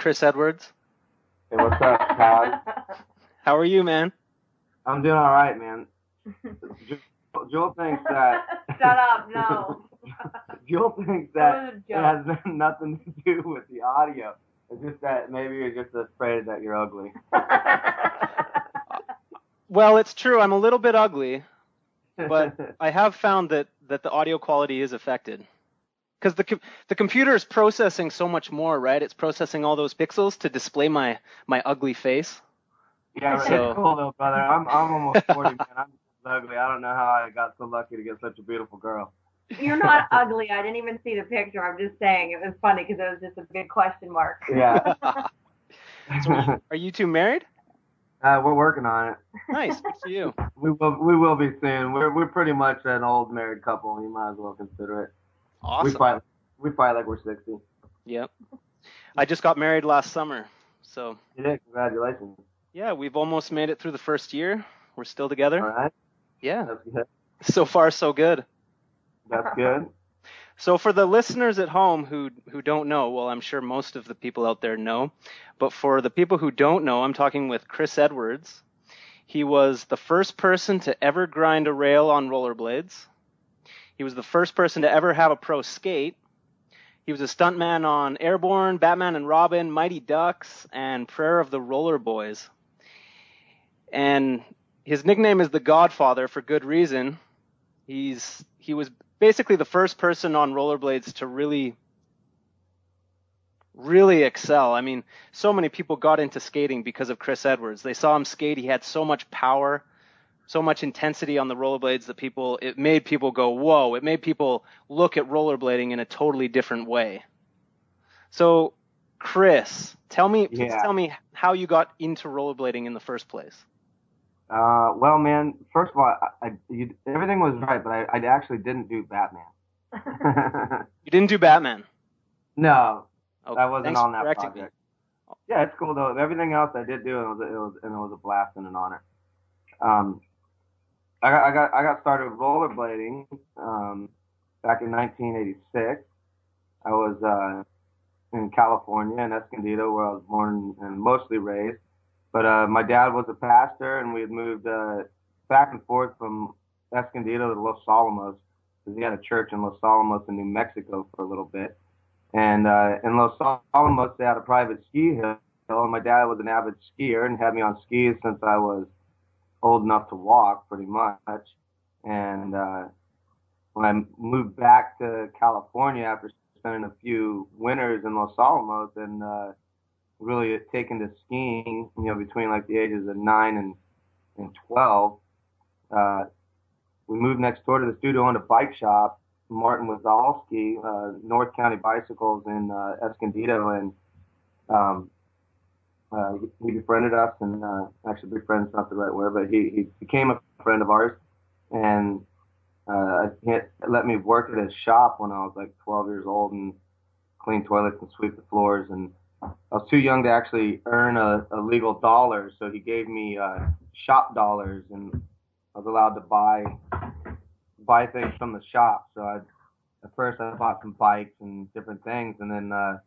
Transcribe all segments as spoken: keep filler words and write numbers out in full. Chris Edwards? Hey, what's up, Todd? How are you, man? I'm doing all right, man. Jewel thinks that... Shut up, no. Jewel thinks that it has nothing to do with the audio. It's just that maybe you're just afraid that you're ugly. Well, it's true. I'm a little bit ugly, but I have found that, that the audio quality is affected. Because the com- the computer is processing so much more, right? It's processing all those pixels to display my, my ugly face. Yeah, right. So. It's cool though, brother. I'm I'm almost forty, man. I'm ugly. I don't know how I got so lucky to get such a beautiful girl. You're not ugly. I didn't even see the picture. I'm just saying it was funny because it was just a big question mark. Yeah. So are, you, are you two married? Uh, we're working on it. Nice. Good for you. We will we will be soon. We're we're pretty much an old married couple. You might as well consider it. Awesome. We fight, we fight like we're sixty. Yep. I just got married last summer, so. Yeah, congratulations. Yeah, we've almost made it through the first year. We're still together. All right. Yeah. That's good. So far, so good. That's good. So for the listeners at home who who don't know, well, I'm sure most of the people out there know, but for the people who don't know, I'm talking with Chris Edwards. He was the first person to ever grind a rail on rollerblades. He was the first person to ever have a pro skate. He was a stuntman on Airborne, Batman and Robin, Mighty Ducks, and Prayer of the Roller Boys. And his nickname is the Godfather for good reason. He's he was basically the first person on rollerblades to really, really excel. I mean, so many people got into skating because of Chris Edwards. They saw him skate. He had so much power, so much intensity on the rollerblades that people, it made people go, whoa, it made people look at rollerblading in a totally different way. So, Chris, tell me, yeah. please tell me how you got into rollerblading in the first place. Uh, well, man, first of all, I, I, you, everything was right, but I, I actually didn't do Batman. You didn't do Batman? No, okay, that wasn't on that project. Me. Yeah, it's cool though. Everything else I did do, and it was, it was, and it was a blast and an honor. Um, I got, I got, I got started rollerblading, um, back in nineteen eighty-six. I was, uh, in California in Escondido where I was born and mostly raised. But, uh, my dad was a pastor and we had moved, uh, back and forth from Escondido to Los Alamos because he had a church in Los Alamos in New Mexico for a little bit. And, uh, in Los Alamos, they had a private ski hill and my dad was an avid skier and had me on skis since I was old enough to walk pretty much. And uh, when I moved back to California after spending a few winters in Los Alamos and uh, really taking to skiing, you know, between like the ages of nine and, and twelve, uh, we moved next door to this dude who owned a bike shop, Martin Wazalski, uh, North County Bicycles in uh, Escondido. And um, Uh, he befriended us, and uh, actually befriended's not the right word, but he, he became a friend of ours, and uh, he let me work at his shop when I was like twelve years old and clean toilets and sweep the floors, and I was too young to actually earn a, a legal dollar, so he gave me uh, shop dollars, and I was allowed to buy buy things from the shop, so I, at first I bought some bikes and different things, and then uh,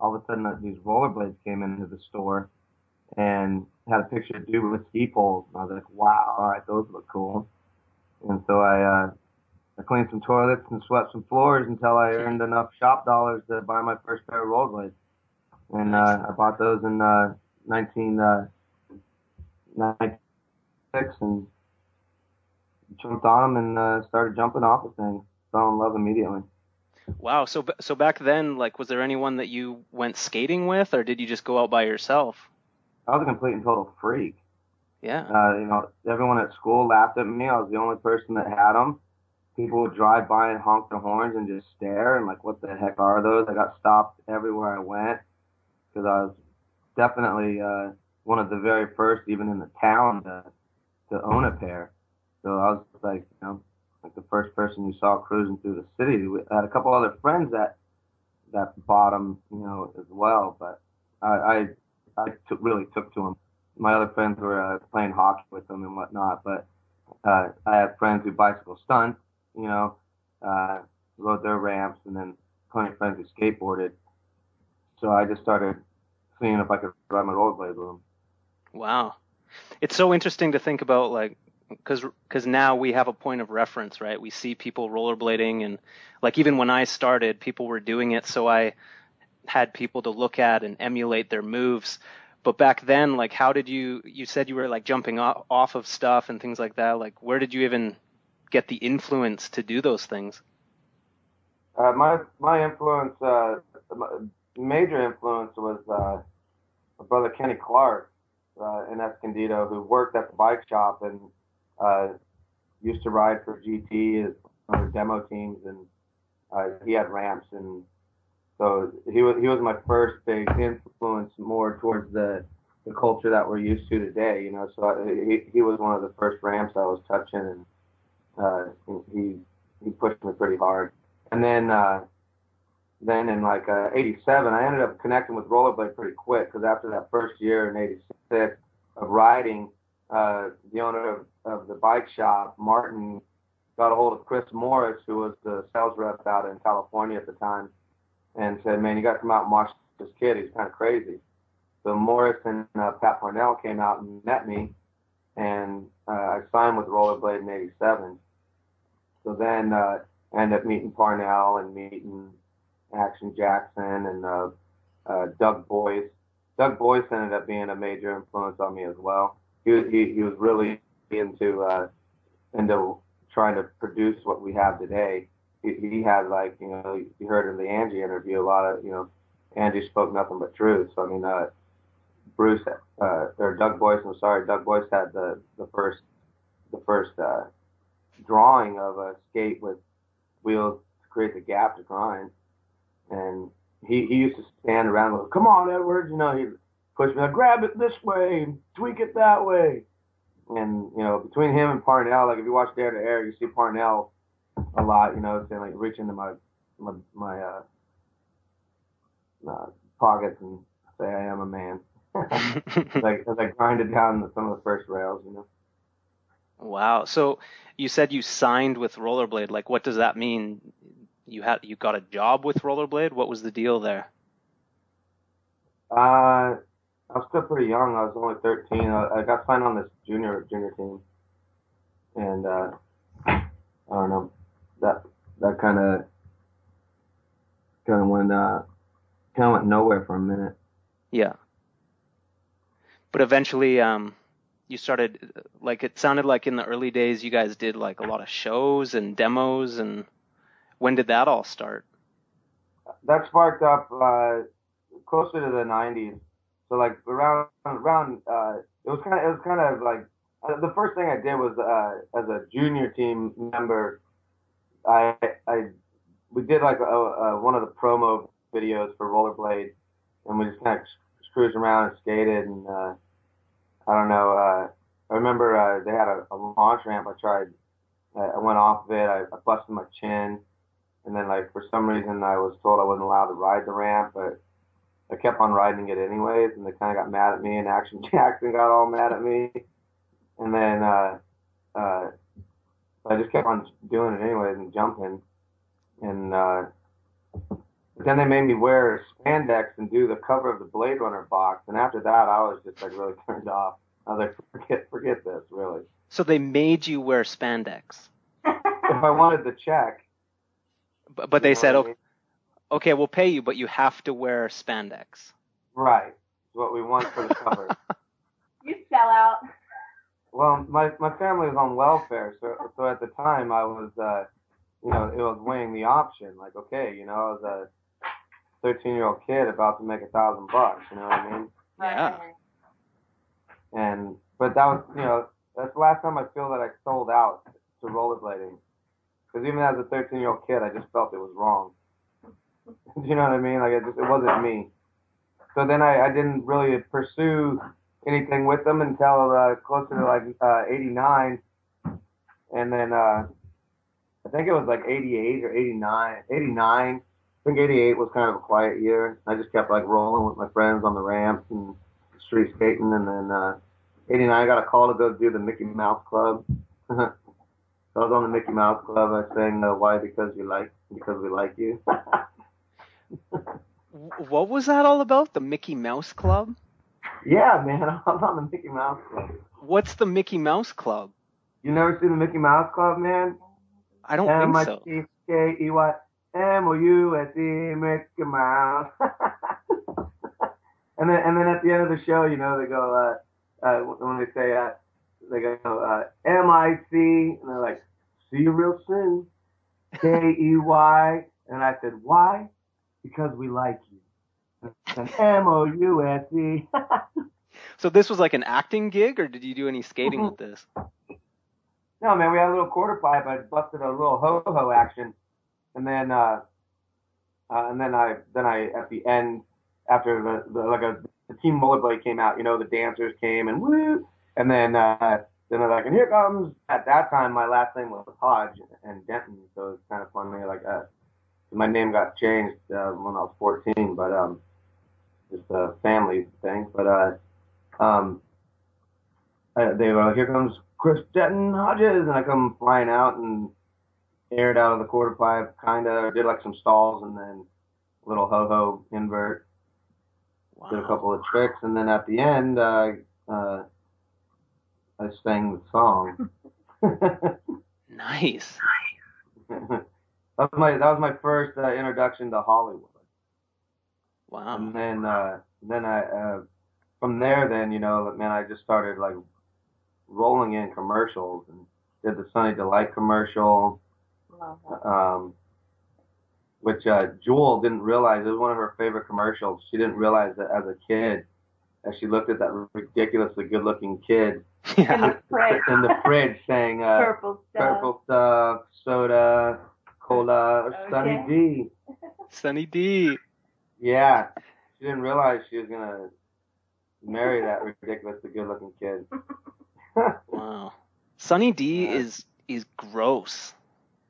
all of a sudden, these rollerblades came into the store and had a picture of dude with ski poles. And I was like, wow, all right, those look cool. And so I, uh, I cleaned some toilets and swept some floors until I earned enough shop dollars to buy my first pair of rollerblades. And uh, I bought those in uh, nineteen ninety-six and jumped on them and uh, started jumping off of things. Fell in love immediately. Wow. So so back then, like, was there anyone that you went skating with, or did you just go out by yourself? I was a complete and total freak. Yeah. Uh, you know, everyone at school laughed at me. I was the only person that had them. People would drive by and honk their horns and just stare and, like, what the heck are those? I got stopped everywhere I went because I was definitely uh, one of the very first, even in the town, to, to own a pair. So I was like, you know, like the first person you saw cruising through the city. We had a couple other friends that that bought them, you know, as well. But I I, I took, really took to them. My other friends were uh, playing hockey with them and whatnot. But uh, I had friends who bicycle stunt, you know, uh, rode their ramps, and then plenty of friends who skateboarded. So I just started seeing if I could ride my rollerblades with them. Wow. It's so interesting to think about, like, because because now we have a point of reference, right? We see people rollerblading, and like even when I started, people were doing it, so I had people to look at and emulate their moves. But back then, like, how did you, you said you were like jumping off, off of stuff and things like that. Like, where did you even get the influence to do those things? Uh, my my influence, uh, major influence was uh, my brother Kenny Clark uh, in Escondido, who worked at the bike shop and uh, used to ride for G T as one of the demo teams, and uh, he had ramps, and so he was he was my first big influence more towards the the culture that we're used to today, you know. So I, he he was one of the first ramps I was touching, and uh, he he pushed me pretty hard. And then, uh, then in like uh, eighty-seven, I ended up connecting with rollerblade pretty quick, because after that first year in eighty-six of riding, uh, the owner of, of the bike shop, Martin, got a hold of Chris Morris, who was the sales rep out in California at the time, and said, "Man, you got to come out and watch this kid. He's kind of crazy." So Morris and uh, Pat Parnell came out and met me, and uh, I signed with Rollerblade in eighty-seven. So then. Uh, End up meeting Parnell and meeting Action Jackson and uh, uh, Doug Boyce. Doug Boyce ended up being a major influence on me as well. He was, he, he was really into uh, into trying to produce what we have today. He, he had, like, you know, you heard in the Angie interview, a lot of, you know, Angie spoke nothing but truth. So I mean, uh, Bruce uh, or Doug Boyce. I'm sorry, Doug Boyce had the the first the first uh, drawing of a skate with wheels to create the gap to grind, and he, he used to stand around and go, "Come on, Edwards," you know, he'd push me, "Grab it this way, and tweak it that way." And, you know, between him and Parnell, like if you watch Dare to Air, you see Parnell a lot, you know, saying like, reach into my my, my uh, uh, pockets and say, "I am a man." Like, as I grinded down the, some of the first rails, you know. Wow. So you said you signed with Rollerblade. Like, what does that mean? You had you got a job with Rollerblade? What was the deal there? Uh, I was still pretty young. I was only thirteen. I, I got signed on this junior junior team, and uh, I don't know, that that kind of kind of went uh, kind of went nowhere for a minute. Yeah. But eventually, um. You started, like, it sounded like in the early days you guys did like a lot of shows and demos. And when did that all start? That sparked up uh, closer to the nineties. So like around around uh, it was kind of it was kind of like uh, the first thing I did was uh, as a junior team member, I I we did like a, a, one of the promo videos for Rollerblade, and we just kind of cruised around and skated and. Uh, I don't know. Uh, I remember uh, they had a, a launch ramp. I tried. I went off of it. I, I busted my chin, and then like for some reason I was told I wasn't allowed to ride the ramp, but I kept on riding it anyways. And they kind of got mad at me, and Action Jackson got all mad at me, and then uh, uh, I just kept on doing it anyways and jumping. And uh, but then they made me wear spandex and do the cover of the Blade Runner box, and after that I was just like really turned off. I was like, forget forget this, really. So they made you wear spandex? If I wanted to check. But, but they said, okay, okay, we'll pay you, but you have to wear spandex. Right. What we want for the cover. You sell out. Well, my, my family was on welfare, so so at the time I was, uh, you know, it was weighing the option. Like, okay, you know, I was a thirteen-year-old kid about to make a thousand bucks. You know what I mean? Yeah. And but that was, you know, that's the last time I feel that I sold out to rollerblading, because even as a thirteen-year-old kid, I just felt it was wrong. Do you know what I mean? Like, it just it wasn't me. So then I, I didn't really pursue anything with them until uh, closer to like uh, eighty-nine, and then uh, I think it was like eighty-eight or eighty-nine, eighty-nine. I think eighty-eight was kind of a quiet year. I just kept like rolling with my friends on the ramps and street skating, and then uh, eighty-nine I got a call to go do the Mickey Mouse Club. So I was on the Mickey Mouse Club. I sang uh, "Why Because You Like Because We Like You." what was that all about? The Mickey Mouse Club? Yeah, man, I was on the Mickey Mouse Club. What's the Mickey Mouse Club? You never seen the Mickey Mouse Club, man? I don't think so. M I C K E Y M O U S E, Mickey Mouse. And then and then at the end of the show, you know, they go, uh, uh, when they say, uh, they go, uh, M I C, and they're like, see you real soon, K E Y. And I said, why? Because we like you. And M O U S E. So this was like an acting gig, or did you do any skating with this? No, man, we had a little quarter pipe. I busted a little ho-ho action. And then, uh, uh, and then I, then I, at the end, after the, the like a, the team rollerblade came out, you know, the dancers came and woo. And then, uh, then they're like, and here comes, at that time, my last name was Hodge and Denton. So it's kind of funny. Like, uh, my name got changed, uh, when I was fourteen, but, um, it's a family thing. But, uh, um, uh, they were like, here comes Chris Denton Hodges. And I come flying out and aired out of the quarter pipe, kind of did like some stalls and then a little ho-ho invert. Wow. Did a couple of tricks, and then at the end, uh, uh, I sang the song. Nice. that was my that was my first uh, introduction to Hollywood. Wow. And then uh, then I uh, from there, then you know, man, I just started like rolling in commercials and did the Sunny Delight commercial. Um, which uh, Jewel didn't realize. It was one of her favorite commercials. She didn't realize that as a kid, as she looked at that ridiculously good-looking kid yeah. in, the fridge. in the fridge saying uh, purple, stuff. purple stuff, soda, cola, or okay. Sunny D. Sunny D. Yeah. She didn't realize she was going to marry that ridiculously good-looking kid. Wow. Sunny D yeah. is is gross.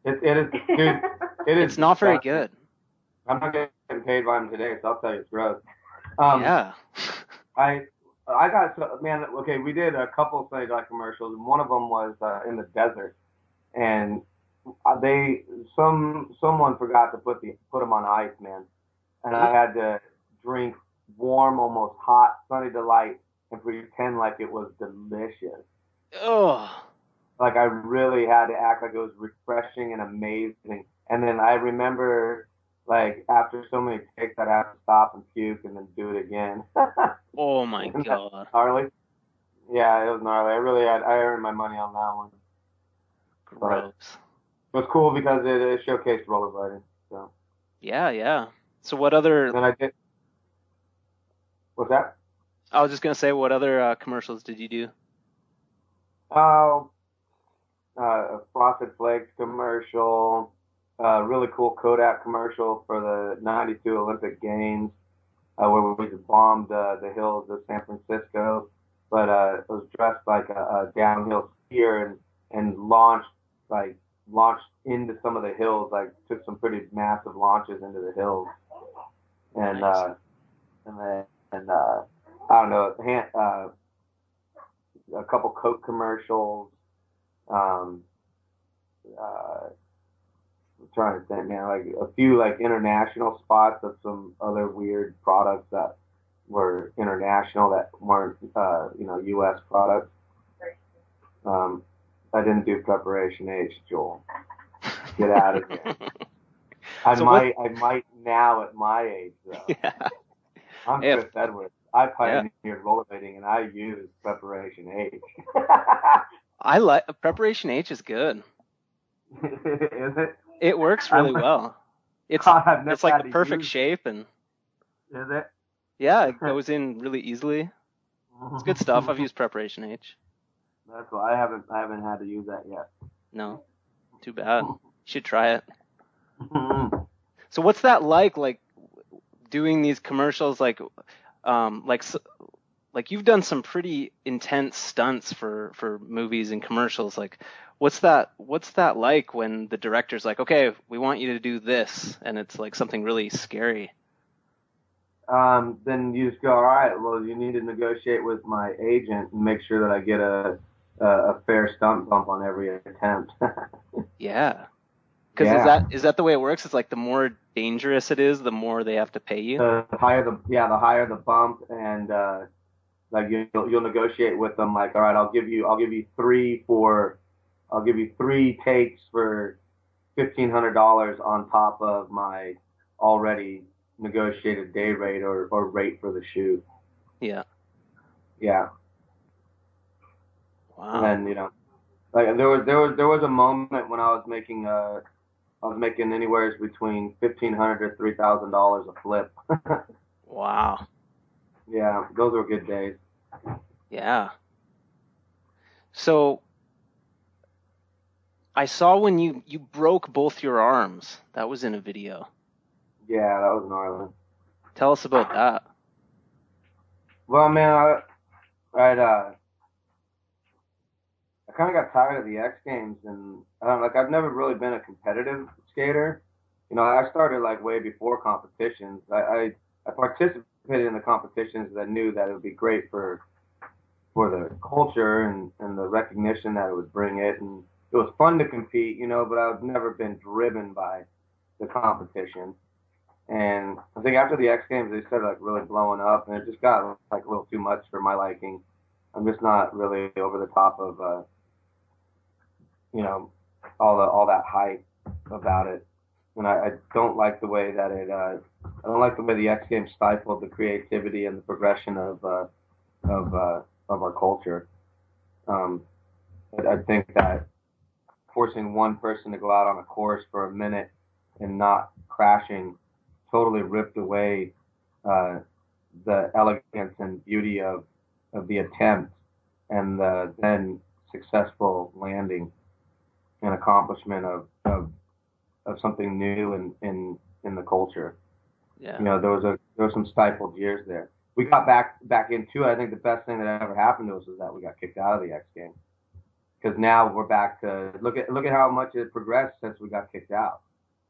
It, it is, dude, it it's is not very disgusting. Good. I'm not getting paid by him today, so I'll tell you it's gross. Um, yeah. I I got, so, man, okay, we did a couple of Sunny Delight commercials, and one of them was uh, in the desert, and they, some, someone forgot to put the, put them on ice, man, and I had to drink warm, almost hot Sunny Delight and pretend like it was delicious. Ugh. Like, I really had to act like it was refreshing and amazing. And then I remember, like, after so many takes, I'd have to stop and puke and then do it again. Oh, my God. Gnarly. Yeah, it was gnarly. I really had, I earned my money on that one. Gross. But it was cool because it, it showcased rollerblading. So. Yeah, yeah. So what other... And then I did... What's that? I was just going to say, what other uh, commercials did you do? Oh... Uh, Uh, a Frosted Flakes commercial, uh, really cool Kodak commercial for the ninety-two Olympic Games, uh, where we just bombed uh, the hills of San Francisco, but uh, it was dressed like a, a downhill skier and, and launched like launched into some of the hills, like took some pretty massive launches into the hills, and nice. uh, and then and uh, I don't know, hand, uh, a couple Coke commercials. Um, uh, I'm trying to think, man, like a few like international spots of some other weird products that were international that weren't, uh, you know, U S products. Um, I didn't do Preparation H, Joel. Get out of here. I so might, what... I might now at my age though. Yeah. I'm yeah. Chris Edwards. I pioneered yeah. rollerblading and I used Preparation H. I like Preparation H is good. Is it? It works really like, well. It's God, it's like the perfect shape and. Is it? Yeah, it goes in really easily. It's good stuff. I've used Preparation H. That's why I haven't I haven't had to use that yet. No, too bad. You should try it. So what's that like? Like doing these commercials, like, um, like. Like, you've done some pretty intense stunts for, for movies and commercials. Like, what's that what's that like when the director's like, okay, we want you to do this, and it's, like, something really scary? Um, then you just go, all right, well, you need to negotiate with my agent and make sure that I get a, a, a fair stunt bump on every attempt. Yeah. Because yeah. is that is that the way it works? It's like the more dangerous it is, the more they have to pay you. The higher the yeah, the higher the bump, and uh, like you you'll negotiate with them. Like, all right, I'll give you I'll give you three for I'll give you three takes for fifteen hundred dollars on top of my already negotiated day rate or, or rate for the shoot. Yeah. Yeah. Wow. And you know, like there was there was there was a moment when I was making uh I was making anywhere between fifteen hundred to three thousand dollars a flip. Wow. Yeah, those were good days. Yeah. So I saw when you, you broke both your arms. That was in a video. Yeah, that was gnarly. Tell us about that. Well, man, I, I'd, uh, I kind of got tired of the X Games, and I don't know, like I've never really been a competitive skater. You know, I started like way before competitions. I, I, I participated in the competitions because I knew that it would be great for for the culture and, and the recognition that it would bring it, and it was fun to compete, you know, but I've never been driven by the competition. And I think after the X Games, they started like really blowing up, and it just got like a little too much for my liking. I'm just not really over the top of, uh, you know, all the all that hype about it. And I, I don't like the way that it, uh, I don't like the way the X Games stifled the creativity and the progression of uh, of uh, of our culture. Um, but I think that forcing one person to go out on a course for a minute and not crashing totally ripped away uh, the elegance and beauty of, of the attempt and the then successful landing and accomplishment of of, of something new in, in in the culture. Yeah. You know, there was a there were some stifled years there. We got back back into it. I think the best thing that ever happened to us was that we got kicked out of the X Games. Because now we're back to look at look at how much it progressed since we got kicked out.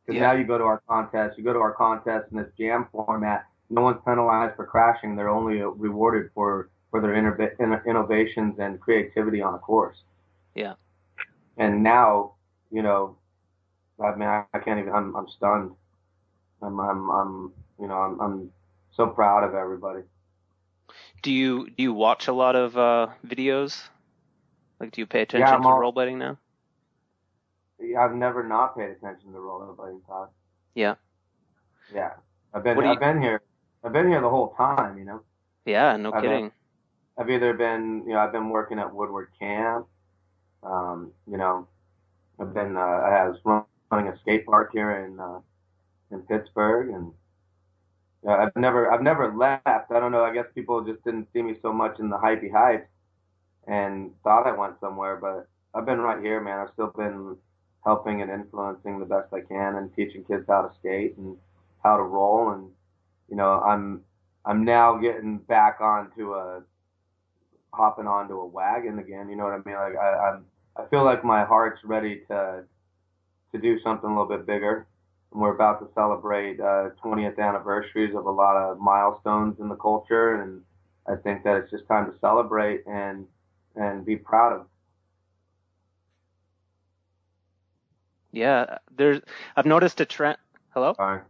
Because yeah. now you go to our contest, you go to our contest in this jam format. No one's penalized for crashing; they're only rewarded for for their inno- innovations and creativity on a course. Yeah. And now, you know, I mean, I, I can't even. I'm I'm stunned. I'm I'm I'm you know I'm I'm so proud of everybody. Do you do you watch a lot of uh, videos? Like, do you pay attention yeah, to all, rollerblading now? I've never not paid attention to rollerblading, Todd. Yeah. Yeah. I've been I've you... been here. I've been here the whole time, you know. Yeah, no I've kidding. Been, I've either been, you know, I've been working at Woodward Camp. Um, you know, I've been, uh, I was running a skate park here in uh, in Pittsburgh, and uh, I've never, I've never left. I don't know. I guess people just didn't see me so much in the hypey hype. And thought I went somewhere, but I've been right here, man. I've still been helping and influencing the best I can, and teaching kids how to skate and how to roll. And you know, I'm I'm now getting back onto a hopping onto a wagon again. You know what I mean? Like I I'm, I feel like my heart's ready to to do something a little bit bigger. And we're about to celebrate uh, twentieth anniversaries of a lot of milestones in the culture, and I think that it's just time to celebrate and. and be proud of. Yeah, there's. I've noticed a trend. Hello? Sorry.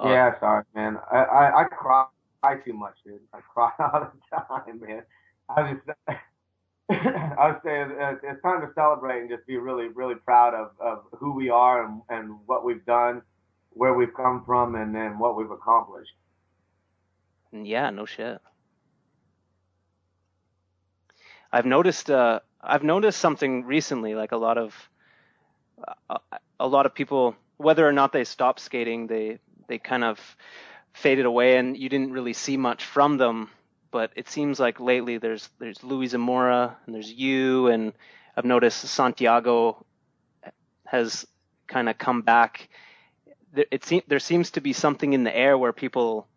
Oh. Yeah, sorry, man. I, I, I cry too much, dude. I cry all the time, man. I just, I would say it's, it's time to celebrate and just be really, really proud of, of who we are and, and what we've done, where we've come from, and then what we've accomplished. Yeah, no shit. I've noticed uh, I've noticed something recently, like a lot of uh, a lot of people, whether or not they stopped skating, they they kind of faded away, and you didn't really see much from them. But it seems like lately there's there's Louis Zamora and there's you, and I've noticed Santiago has kind of come back. There, it seems there seems to be something in the air where people.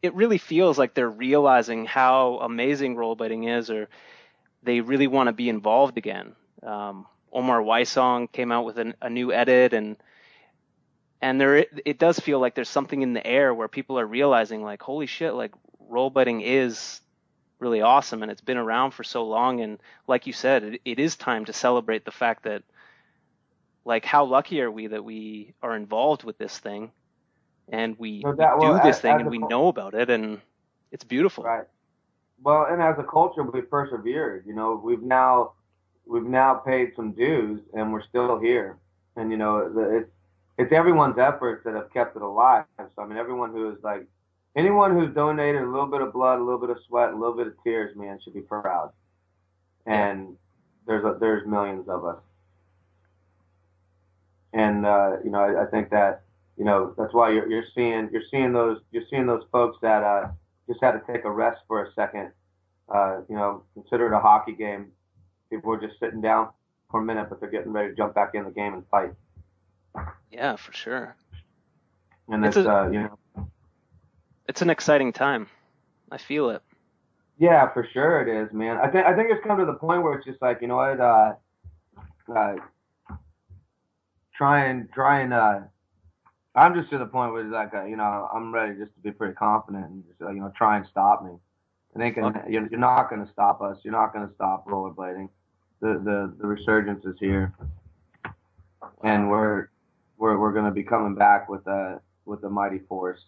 It really feels like they're realizing how amazing rollerblading is, or they really want to be involved again. Um, Omar Wysong came out with an, a new edit, and and there it, it does feel like there's something in the air where people are realizing, like, holy shit, like rollerblading is really awesome, and it's been around for so long. And like you said, it, it is time to celebrate the fact that like, how lucky are we that we are involved with this thing and we so that, do well, this as, thing as and we cul- know about it, and it's beautiful. Right. Well, and as a culture, we've persevered. You know, we've now we've now paid some dues, and we're still here. And, you know, it's it's everyone's efforts that have kept it alive. So, I mean, everyone who is like, anyone who's donated a little bit of blood, a little bit of sweat, a little bit of tears, man, should be proud. And yeah. there's a, there's millions of us. And uh, you know, I, I think that, you know, that's why you're you're seeing you're seeing those you're seeing those folks that uh, just had to take a rest for a second. Uh, you know, consider it a hockey game. People are just sitting down for a minute, but they're getting ready to jump back in the game and fight. Yeah, for sure. And it's, it's a, uh, you know, it's an exciting time. I feel it. Yeah, for sure it is, man. I think I think it's come to the point where it's just like, you know what, uh, uh, try and try and uh, I'm just to the point where it's like, uh, you know, I'm ready just to be pretty confident and just, uh, you know, try and stop me. And they can, you're, you're not going to stop us. You're not going to stop rollerblading. The, the the resurgence is here, and we're we're we're going to be coming back with a with a mighty force.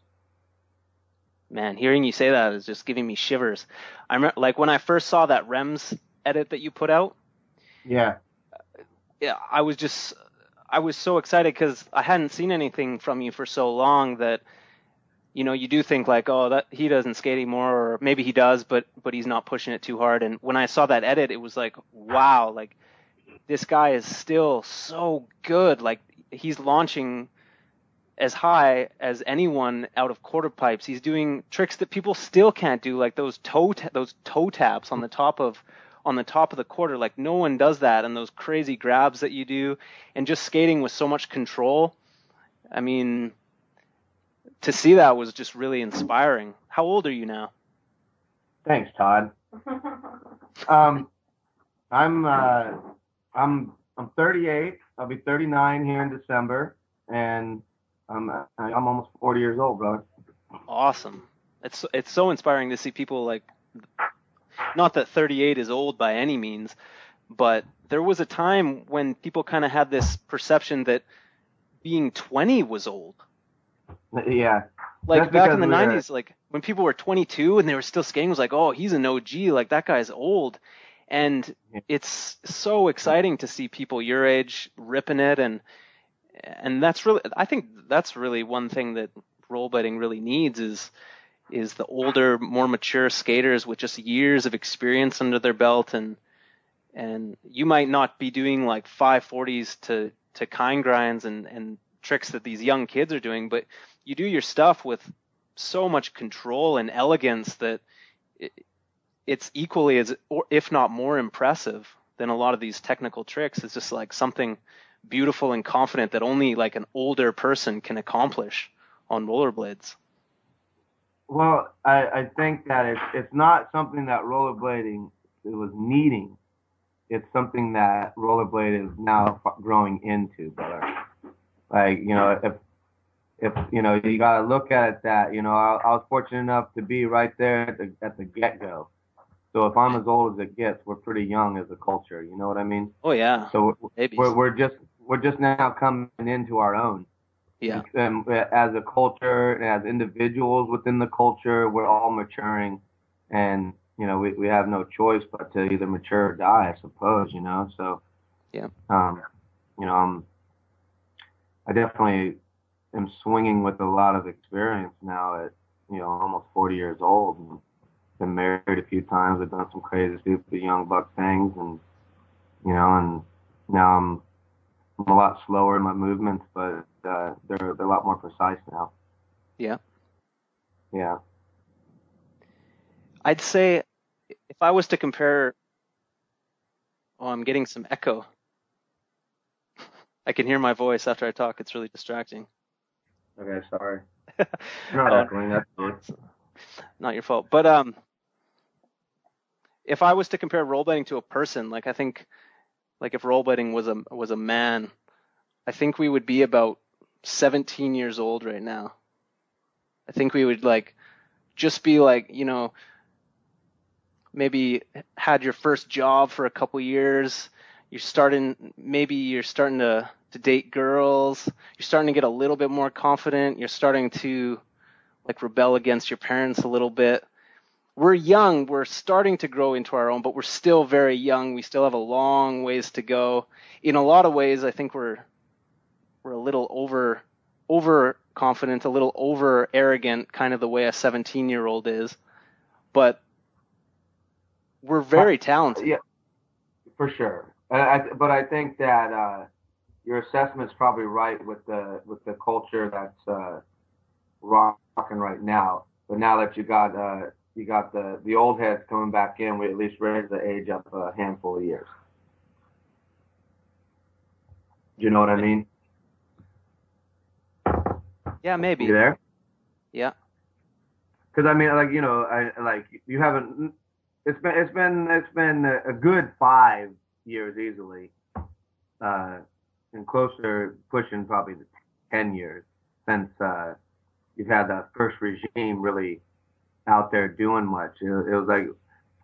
Man, hearing you say that is just giving me shivers. I remember, like, when I first saw that R E M S edit that you put out. Yeah. Yeah, I was just, I was so excited because I hadn't seen anything from you for so long that, you know, you do think like, oh, that he doesn't skate anymore, or maybe he does, but but he's not pushing it too hard. And when I saw that edit, it was like, wow, like, this guy is still so good. Like, he's launching as high as anyone out of quarter pipes. He's doing tricks that people still can't do, like those toe ta- those toe taps on the top of on the top of the quarter. Like, no one does that, and those crazy grabs that you do, and just skating with so much control. I mean, to see that was just really inspiring. How old are you now? Thanks, Todd. um, I'm uh, I'm I'm thirty-eight. I'll be thirty-nine here in December, and I'm I'm almost forty years old, brother. Awesome. It's it's so inspiring to see people like, not that thirty-eight is old by any means, but there was a time when people kind of had this perception that being twenty was old. Yeah. Like, back in the nineties, like when people were twenty-two and they were still skating, it was like, oh, he's an O G, like that guy's old. And it's so exciting to see people your age ripping it. And And that's really, I think that's really one thing that rollerblading really needs is is the older, more mature skaters with just years of experience under their belt. And and you might not be doing like five forties to, to kind grinds and, and tricks that these young kids are doing, but you do your stuff with so much control and elegance that it, it's equally as, or if not more impressive than a lot of these technical tricks. It's just like something beautiful and confident that only like an older person can accomplish on rollerblades. Well, I, I think that it's, it's not something that rollerblading it was needing. It's something that rollerblade is now growing into, brother. Like, you know, if if you know, you gotta look at that. You know, I, I was fortunate enough to be right there at the at the get go. So if I'm as old as it gets, we're pretty young as a culture. You know what I mean? Oh yeah. So we're we're, we're just. We're just now coming into our own. Yeah. Um, as a culture and as individuals within the culture, we're all maturing, and you know we, we have no choice but to either mature or die, I suppose. You know, so yeah. Um, you know, I'm, I definitely am swinging with a lot of experience now at you know almost forty years old. And been married a few times. I've done some crazy, stupid young buck things, and you know, and now I'm. I'm a lot slower in my movements, but uh, they're they're a lot more precise now. Yeah. Yeah. I'd say if I was to compare, oh, I'm getting some echo. I can hear my voice after I talk. It's really distracting. Okay, sorry. Not echoing. That's fine. Not your fault. But um, if I was to compare rollerblading to a person, like I think. Like if rollerblading was a was a man, I think we would be about seventeen years old right now. I think we would like just be like, you know, maybe had your first job for a couple years. you're starting, maybe you're starting to, to date girls, you're starting to get a little bit more confident, you're starting to like rebel against your parents a little bit. We're young, we're starting to grow into our own, but we're still very young. We still have a long ways to go. In a lot of ways, I think we're we're a little over overconfident, a little over arrogant, kind of the way a seventeen-year-old is. But we're very talented. Yeah, for sure. And I, but I think that uh, your assessment's probably right with the with the culture that's uh, rocking right now. But now that you got uh, you got the, the old heads coming back in, we at least raised the age up a handful of years. Do you know what I mean? Yeah, maybe. You there? Yeah. Because I mean, like you know, I like you haven't. It's been it's been it's been a good five years easily, uh, and closer pushing probably the ten years since uh, you've had that first regime really out there doing much. It, it was like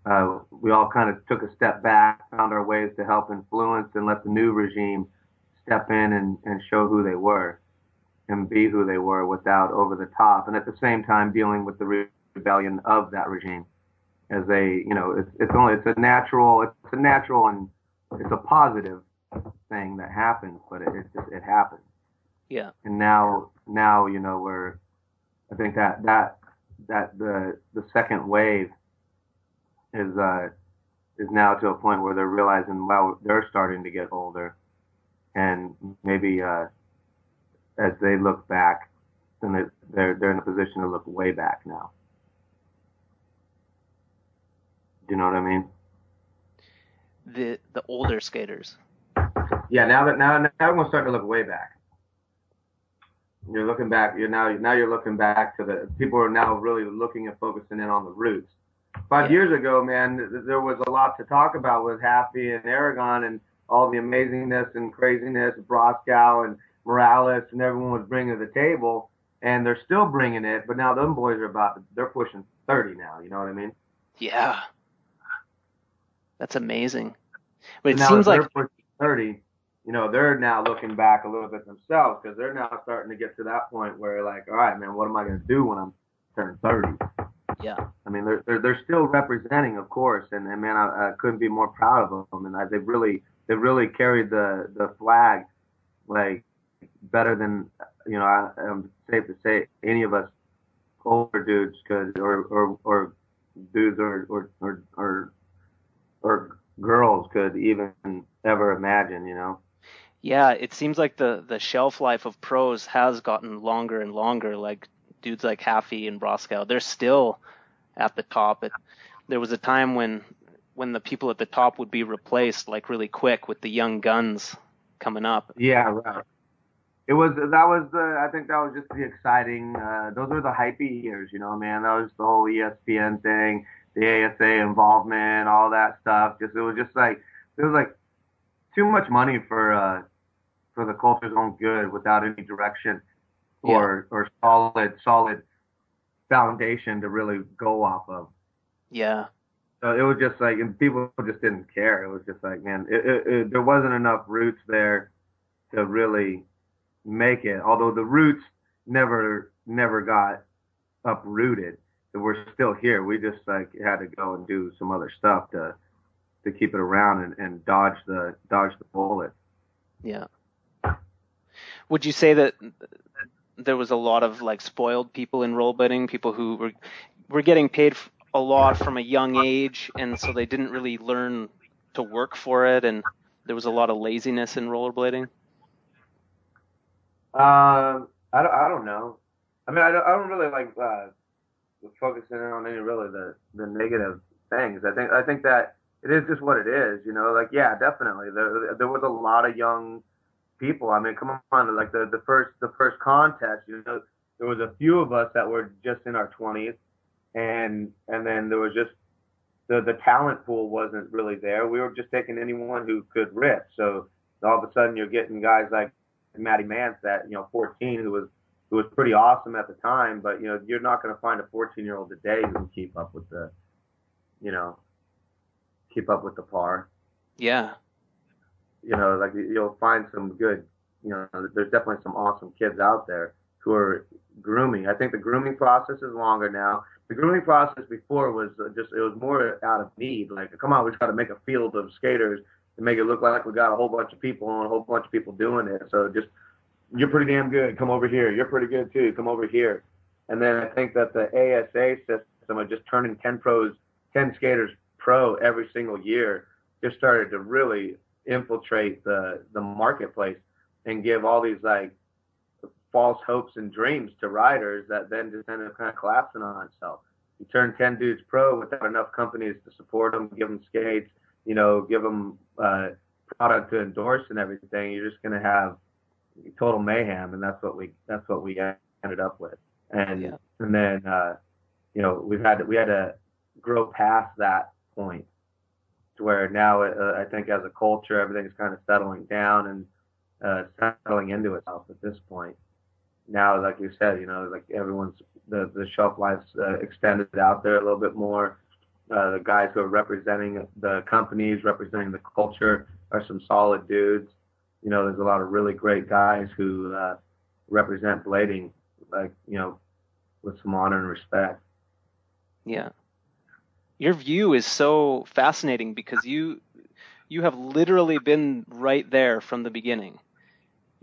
uh, we all kind of took a step back, found our ways to help influence, and let the new regime step in and, and show who they were and be who they were without over the top, and at the same time dealing with the rebellion of that regime as they, you know, it's it's only it's a natural it's a natural and it's a positive thing that happens, but it it, it happens. Yeah. And now now you know we're I think that that that the the second wave is uh is now to a point where they're realizing, wow, they're starting to get older, and maybe uh. As they look back, then they're, they're they're in a position to look way back now. Do you know what I mean? The the older skaters. Yeah, now that now now everyone's starting to look way back. You're looking back. You're now now you're looking back to the people are now really looking and focusing in on the roots. Five yeah. years ago, man, there was a lot to talk about with Happy and Aragon and all the amazingness and craziness, Broskow and Morales and everyone was bringing to the table, and they're still bringing it, but now them boys are about to, they're pushing thirty now, you know what I mean? Yeah. That's amazing. But it now seems like they're pushing thirty, you know, they're now looking back a little bit themselves because they're now starting to get to that point where like, all right, man, what am I going to do when I'm turning thirty? Yeah. I mean, they're, they're, they're still representing, of course, and, and man, I, I couldn't be more proud of them. And I, they really, they really carried the, the flag, like, better than, you know, I, I'm safe to say any of us older dudes could, or or, or dudes or or, or or or girls could even ever imagine, you know? Yeah, it seems like the, the shelf life of pros has gotten longer and longer. Like dudes like Haffey and Broskow, they're still at the top. It, there was a time when when the people at the top would be replaced like really quick with the young guns coming up. Yeah, right. It was, that was the, I think that was just the exciting, uh, those were the hypey years, you know, man. That was the whole E S P N thing, the A S A involvement, all that stuff. Just, it was just like, it was like too much money for, uh, for the culture's own good without any direction or, yeah. or solid, solid foundation to really go off of. Yeah. So it was just like, and people just didn't care. It was just like, man, it, it, it, there wasn't enough roots there to really make it, although the roots never never got uprooted. We're still here. We just like had to go and do some other stuff to to keep it around and, and dodge the dodge the bullet. Yeah. Would you say that there was a lot of like spoiled people in rollerblading, people who were were getting paid a lot from a young age, and so they didn't really learn to work for it, and there was a lot of laziness in rollerblading? Um, I don't, I don't know. I mean, I don't, I don't really like uh, focusing on any really the, the negative things. I think I think that it is just what it is, you know. Like, yeah, definitely. There there was a lot of young people. I mean, come on, like the, the first the first contest, you know, there was a few of us that were just in our twenties, and and then there was just the the talent pool wasn't really there. We were just taking anyone who could rip. So all of a sudden, you're getting guys like Matty Mance that, you know, fourteen, who was who was pretty awesome at the time, but you know, you're not going to find a fourteen year old today who can keep up with the, you know, keep up with the par. Yeah. you know, like you'll find some good, you know, there's definitely some awesome kids out there who are grooming. I think the grooming process is longer now. The grooming process before was just, it was more out of need. Like, come on, we just got to make a field of skaters and make it look like we got a whole bunch of people and a whole bunch of people doing it. So just, you're pretty damn good, come over here. You're pretty good too, come over here. And then I think that the A S A system of just turning ten pros, ten skaters pro every single year just started to really infiltrate the, the marketplace and give all these like false hopes and dreams to riders that then just ended up kind of collapsing on itself. You turn ten dudes pro without enough companies to support them, give them skates, you know, give them uh, product to endorse and everything. You're just going to have total mayhem, and that's what we that's what we ended up with. And yeah. and then uh, you know, we've had to, we had to grow past that point to where now uh, I think as a culture everything's kind of settling down and uh, settling into itself at this point. Now, like you said, you know, like everyone's the, the shelf life's uh, extended out there a little bit more. Uh, the guys who are representing the companies, representing the culture, are some solid dudes. You know, there's a lot of really great guys who uh, represent blading, like, you know, with some honor and respect. Yeah. Your view is so fascinating because you you have literally been right there from the beginning.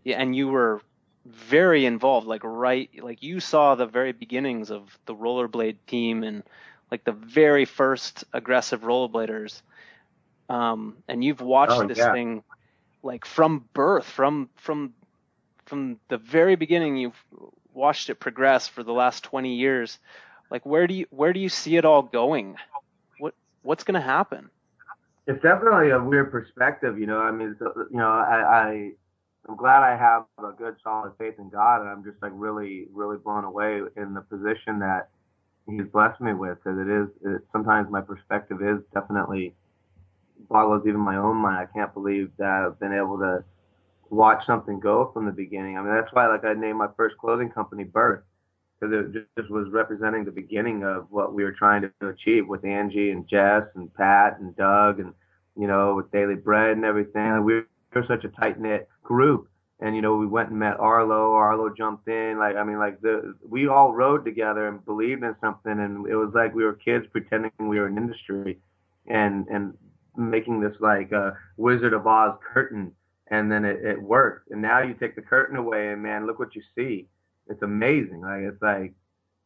Yeah, and you were very involved, like right, like you saw the very beginnings of the rollerblade team and like the very first aggressive rollerbladers. Um, and you've watched oh, this yeah. thing. Like from birth, from from from the very beginning, you've watched it progress for the last twenty years. Like, where do you where do you see it all going? What what's going to happen? It's definitely a weird perspective, you know. I mean, you know, I, I I'm glad I have a good, solid faith in God, and I'm just like really, really blown away in the position that He's blessed me with. That it is it, sometimes my perspective is definitely boggles even my own mind. I can't believe that I've been able to watch something go from the beginning. I mean, that's why, like, I named my first clothing company Birth, because it just, just was representing the beginning of what we were trying to achieve with Angie and Jess and Pat and Doug and, you know, with Daily Bread and everything. Like, we were such a tight-knit group. And, you know, we went and met Arlo. Arlo jumped in. Like, I mean, like, the, we all rode together and believed in something. And it was like we were kids pretending we were an industry. And, and, making this like a uh, Wizard of Oz curtain, and then it, it worked. And now you take the curtain away, and man, look what you see. It's amazing. Like, it's like,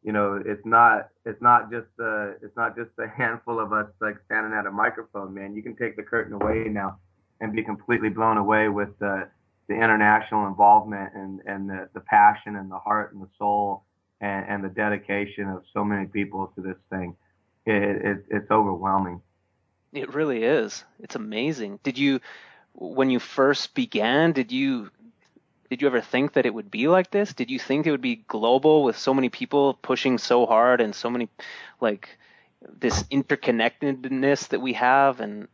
you know, it's not it's not just uh it's not just a handful of us like standing at a microphone, man. You can take the curtain away now, and be completely blown away with the the international involvement and and the, the passion and the heart and the soul and, and the dedication of so many people to this thing. It, it it's overwhelming. It really is. It's amazing. Did you, when you first began, did you, did you ever think that it would be like this? Did you think it would be global with so many people pushing so hard and so many, like, this interconnectedness that we have? And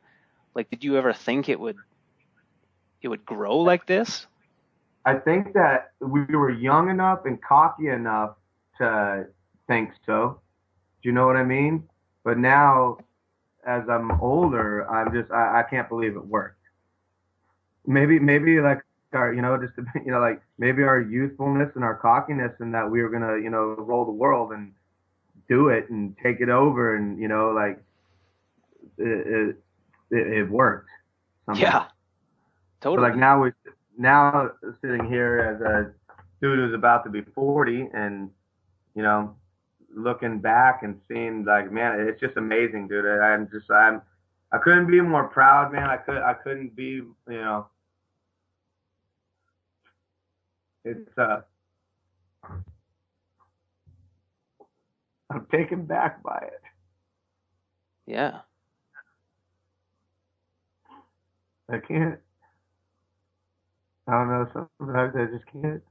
like, did you ever think it would, it would grow like this? I think that we were young enough and cocky enough to think so. Do you know what I mean? But now, as I'm older, I'm just, I, I can't believe it worked. Maybe, maybe like our, you know, just, to, you know, like maybe our youthfulness and our cockiness and that we were going to, you know, roll the world and do it and take it over. And, you know, like it, it, it worked. Somehow. Yeah, totally. So like now we're now sitting here as a dude who's about to be forty and, you know, looking back and seeing like, man, it's just amazing, dude. I'm just, I'm, I couldn't be more proud, man. I could, I couldn't be, you know, it's, uh, I'm taken back by it. Yeah. I can't, I don't know, sometimes I just can't.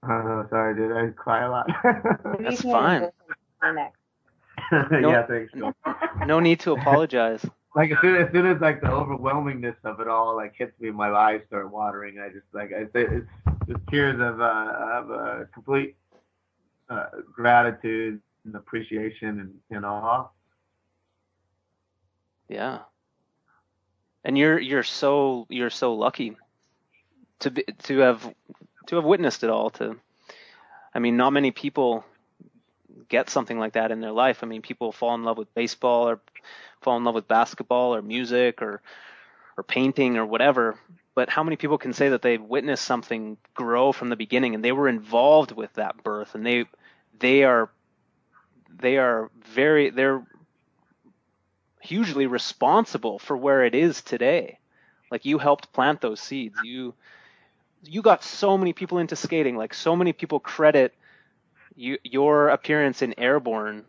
I don't know, sorry, dude. I cry a lot. That's fine. No, yeah, thanks. No need to apologize. Like as soon, as soon as like the overwhelmingness of it all like hits me, my eyes start watering. I just like I it's just tears of uh, of uh, complete uh, gratitude and appreciation and, and awe. Yeah. And you're you're so you're so lucky to be, to have to have witnessed it all. To, I mean, not many people get something like that in their life. I mean, people fall in love with baseball or fall in love with basketball or music or or painting or whatever. But how many people can say that they've witnessed something grow from the beginning and they were involved with that birth, and they they are they are very they're hugely responsible for where it is today. Like, you helped plant those seeds. You you got so many people into skating. Like, so many people credit you, your appearance in Airborne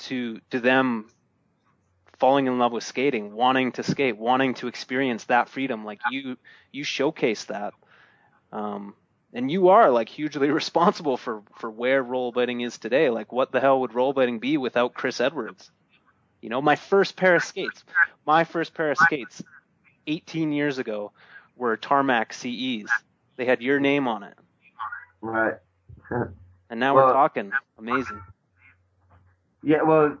to to them falling in love with skating, wanting to skate, wanting to experience that freedom. Like, you you showcase that. Um, and you are, like, hugely responsible for, for where rollerblading is today. Like, what the hell would rollerblading be without Chris Edwards? You know, my first pair of skates, my first pair of skates eighteen years ago were Tarmac C Es. They had your name on it. Right. And now well, we're talking. Amazing. Yeah, well,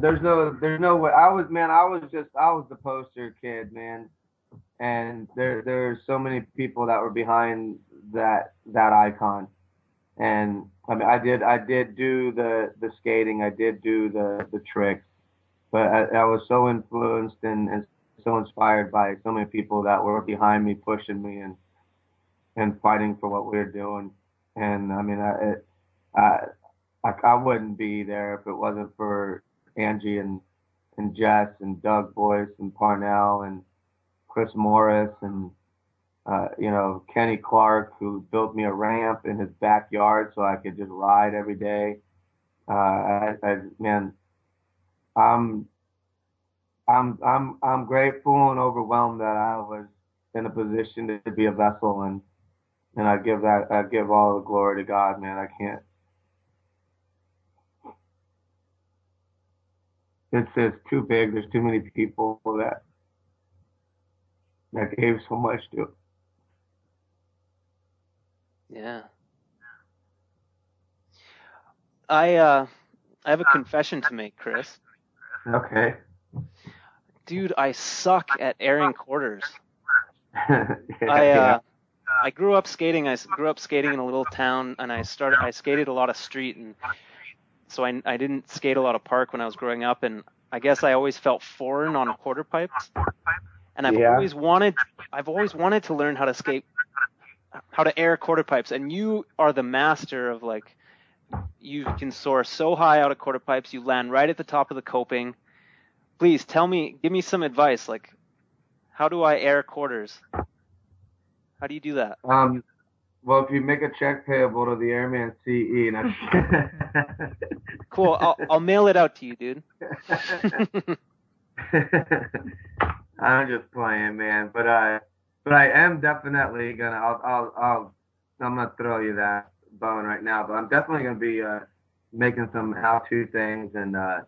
there's no, there's no way. I was, man, I was just, I was the poster kid, man. And there, there's so many people that were behind that, that icon. And I mean, I did, I did do the, the skating. I did do the, the tricks. But I, I was so influenced and, and so inspired by so many people that were behind me, pushing me, and and fighting for what we were doing. And I mean, I, it, I I I wouldn't be there if it wasn't for Angie and and Jess and Doug Boyce and Parnell and Chris Morris and uh, you know, Kenny Clark, who built me a ramp in his backyard so I could just ride every day. Uh, I, I man. I'm, I'm, I'm, I'm grateful and overwhelmed that I was in a position to, to be a vessel, and and I give that, I give all the glory to God, man. I can't. It's it's too big. There's too many people that that gave so much to it. Yeah. I uh, I have a confession to make, Chris. Okay. Dude, I suck at airing quarters. yeah, I uh, yeah. I grew up skating. I grew up skating in a little town, and I started. I skated a lot of street, and so I I didn't skate a lot of park when I was growing up. And I guess I always felt foreign on quarter pipes. And I've yeah. always wanted. I've always wanted to learn how to skate, how to air quarter pipes. And you are the master of, like, you can soar so high out of quarter pipes, you land right at the top of the coping. Please tell me, give me some advice. Like, how do I air quarters? How do you do that? Um, well, if you make a check payable to the Airman C E, and I... cool. I'll, I'll mail it out to you, dude. I'm just playing, man. But I, but I am definitely gonna. I'll, I'll, I'll I'm gonna throw you that bone right now, but I'm definitely going to be uh, making some how-to things, and uh,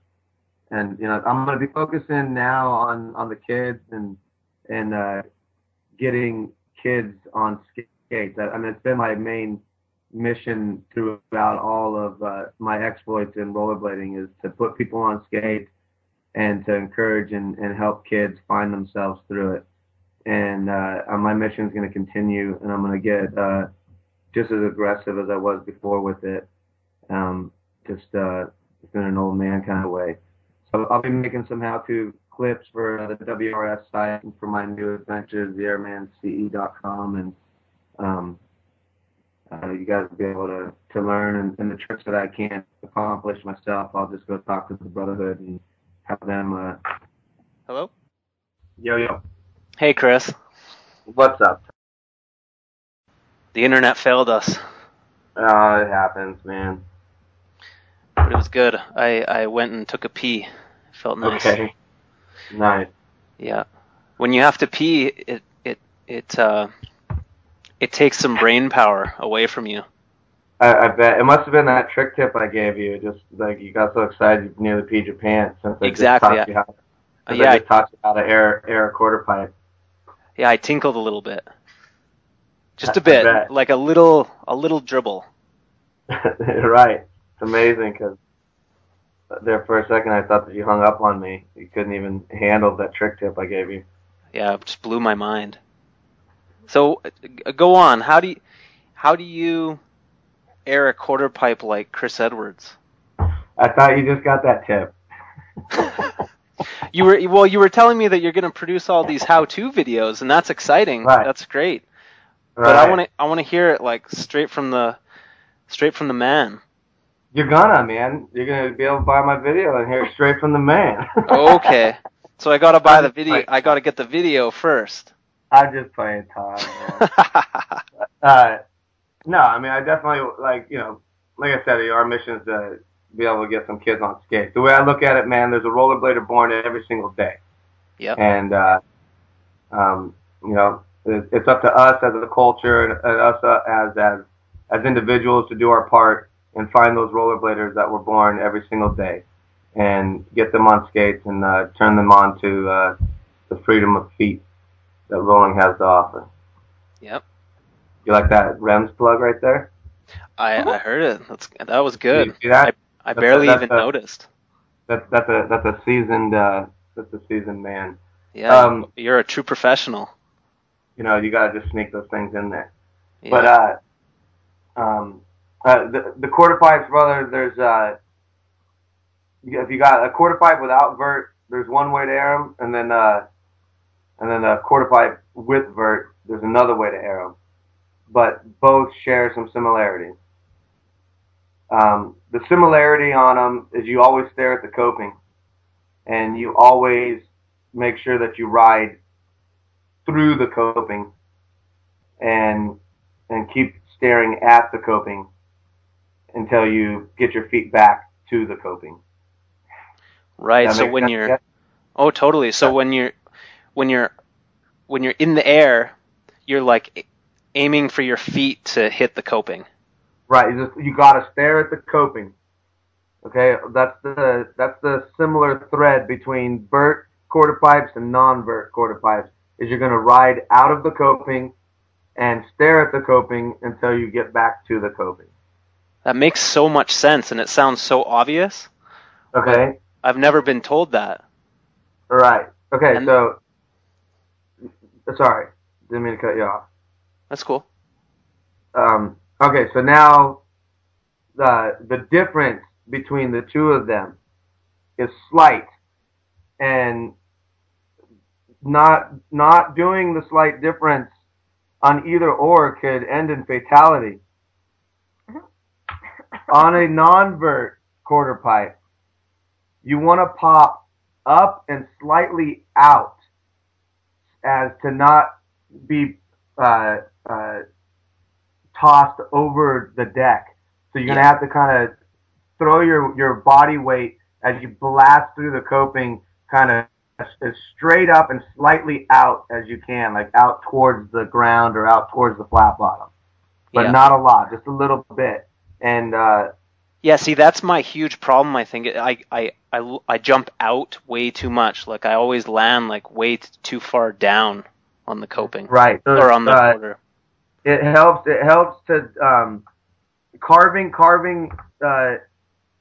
and you know, I'm going to be focusing now on, on the kids and and uh, getting kids on skates. I, I mean, it's been my main mission throughout all of uh, my exploits in rollerblading, is to put people on skates and to encourage and, and help kids find themselves through it. And uh, my mission is going to continue, and I'm going to get uh, just as aggressive as I was before with it, um, just uh, in an old man kind of way. So I'll be making some how-to clips for the W R S site and for my new adventures, the airman c e dot com, and um, uh, you guys will be able to, to learn, and, and the tricks that I can't accomplish myself, I'll just go talk to the Brotherhood and have them... Uh... Hello? Yo, yo. Hey, Chris. What's up? The internet failed us. Oh, it happens, man. But it was good. I, I went and took a pee. It felt nice. Okay. Nice. Yeah. When you have to pee, it it it uh it takes some brain power away from you. I, I bet it must have been that trick tip I gave you. Just like, you got so excited you nearly peed your pants. Since I exactly. Just taught yeah. you how, since yeah, I just I, taught you how to air air a quarter pipe. Yeah, I tinkled a little bit. Just a bit, like a little, a little dribble. Right. It's amazing, because there for a second I thought that you hung up on me. You couldn't even handle that trick tip I gave you. yeah, it just blew my mind. So go on. How do you, how do you air a quarter pipe like Chris Edwards? I thought you just got that tip. You were well. You were telling me that you're going to produce all these how-to videos, and that's exciting. Right. That's great. Right. But I want to. I want to hear it like straight from the, straight from the man. You're gonna, man. You're gonna be able to buy my video and hear it straight from the man. Okay. So I gotta buy the video. I gotta get the video first. I'm just playing Todd, man. uh, no, I mean, I definitely like you know, like I said, our mission is to be able to get some kids on skates. The way I look at it, man, there's a rollerblader born every single day. Yep. And uh, um, you know, it's up to us as a culture and us as as as individuals to do our part and find those rollerbladers that were born every single day and get them on skates and uh, turn them on to uh, the freedom of feet that rolling has to offer. Yep. You like that R E M S plug right there? I, I heard it. That's, that was good. You see that? I, I that's barely a, even a, noticed. That's that's a that's a seasoned uh, that's a seasoned man. Yeah, um, you're a true professional. You know, you gotta just sneak those things in there. Yeah. But uh, um, uh, the the quarter pipes, brother. There's uh, if you got a quarter pipe without vert, there's one way to air them, and then uh, and then a quarter pipe with vert, there's another way to air them. But both share some similarities. Um, the similarity on them is you always stare at the coping, and you always make sure that you ride through the coping, and and keep staring at the coping until you get your feet back to the coping. Right. So when sense? you're, oh, totally. So yeah. when you're, when you're, when you're in the air, you're like aiming for your feet to hit the coping. Right, you, just, you gotta stare at the coping. Okay, that's the that's the similar thread between vert quarter pipes and non-vert quarter pipes, is you're gonna ride out of the coping and stare at the coping until you get back to the coping. That makes so much sense, and it sounds so obvious. Okay. I've never been told that. Right, okay, and so, sorry, didn't mean to cut you off. That's cool. Um, okay, so now the the difference between the two of them is slight, and not not doing the slight difference on either or could end in fatality. On a non-vert quarter pipe, you want to pop up and slightly out as to not be uh, uh, tossed over the deck. So you're yeah. going to have to kind of throw your, your body weight as you blast through the coping kind of as straight up and slightly out as you can, like out towards the ground or out towards the flat bottom. But yeah. not a lot, just a little bit. And uh, yeah, see, that's my huge problem, I think. I, I, I, I jump out way too much. Like I always land like way t- too far down on the coping. Right. So, or on the uh, quarter. It helps. It helps to um, carving. Carving uh,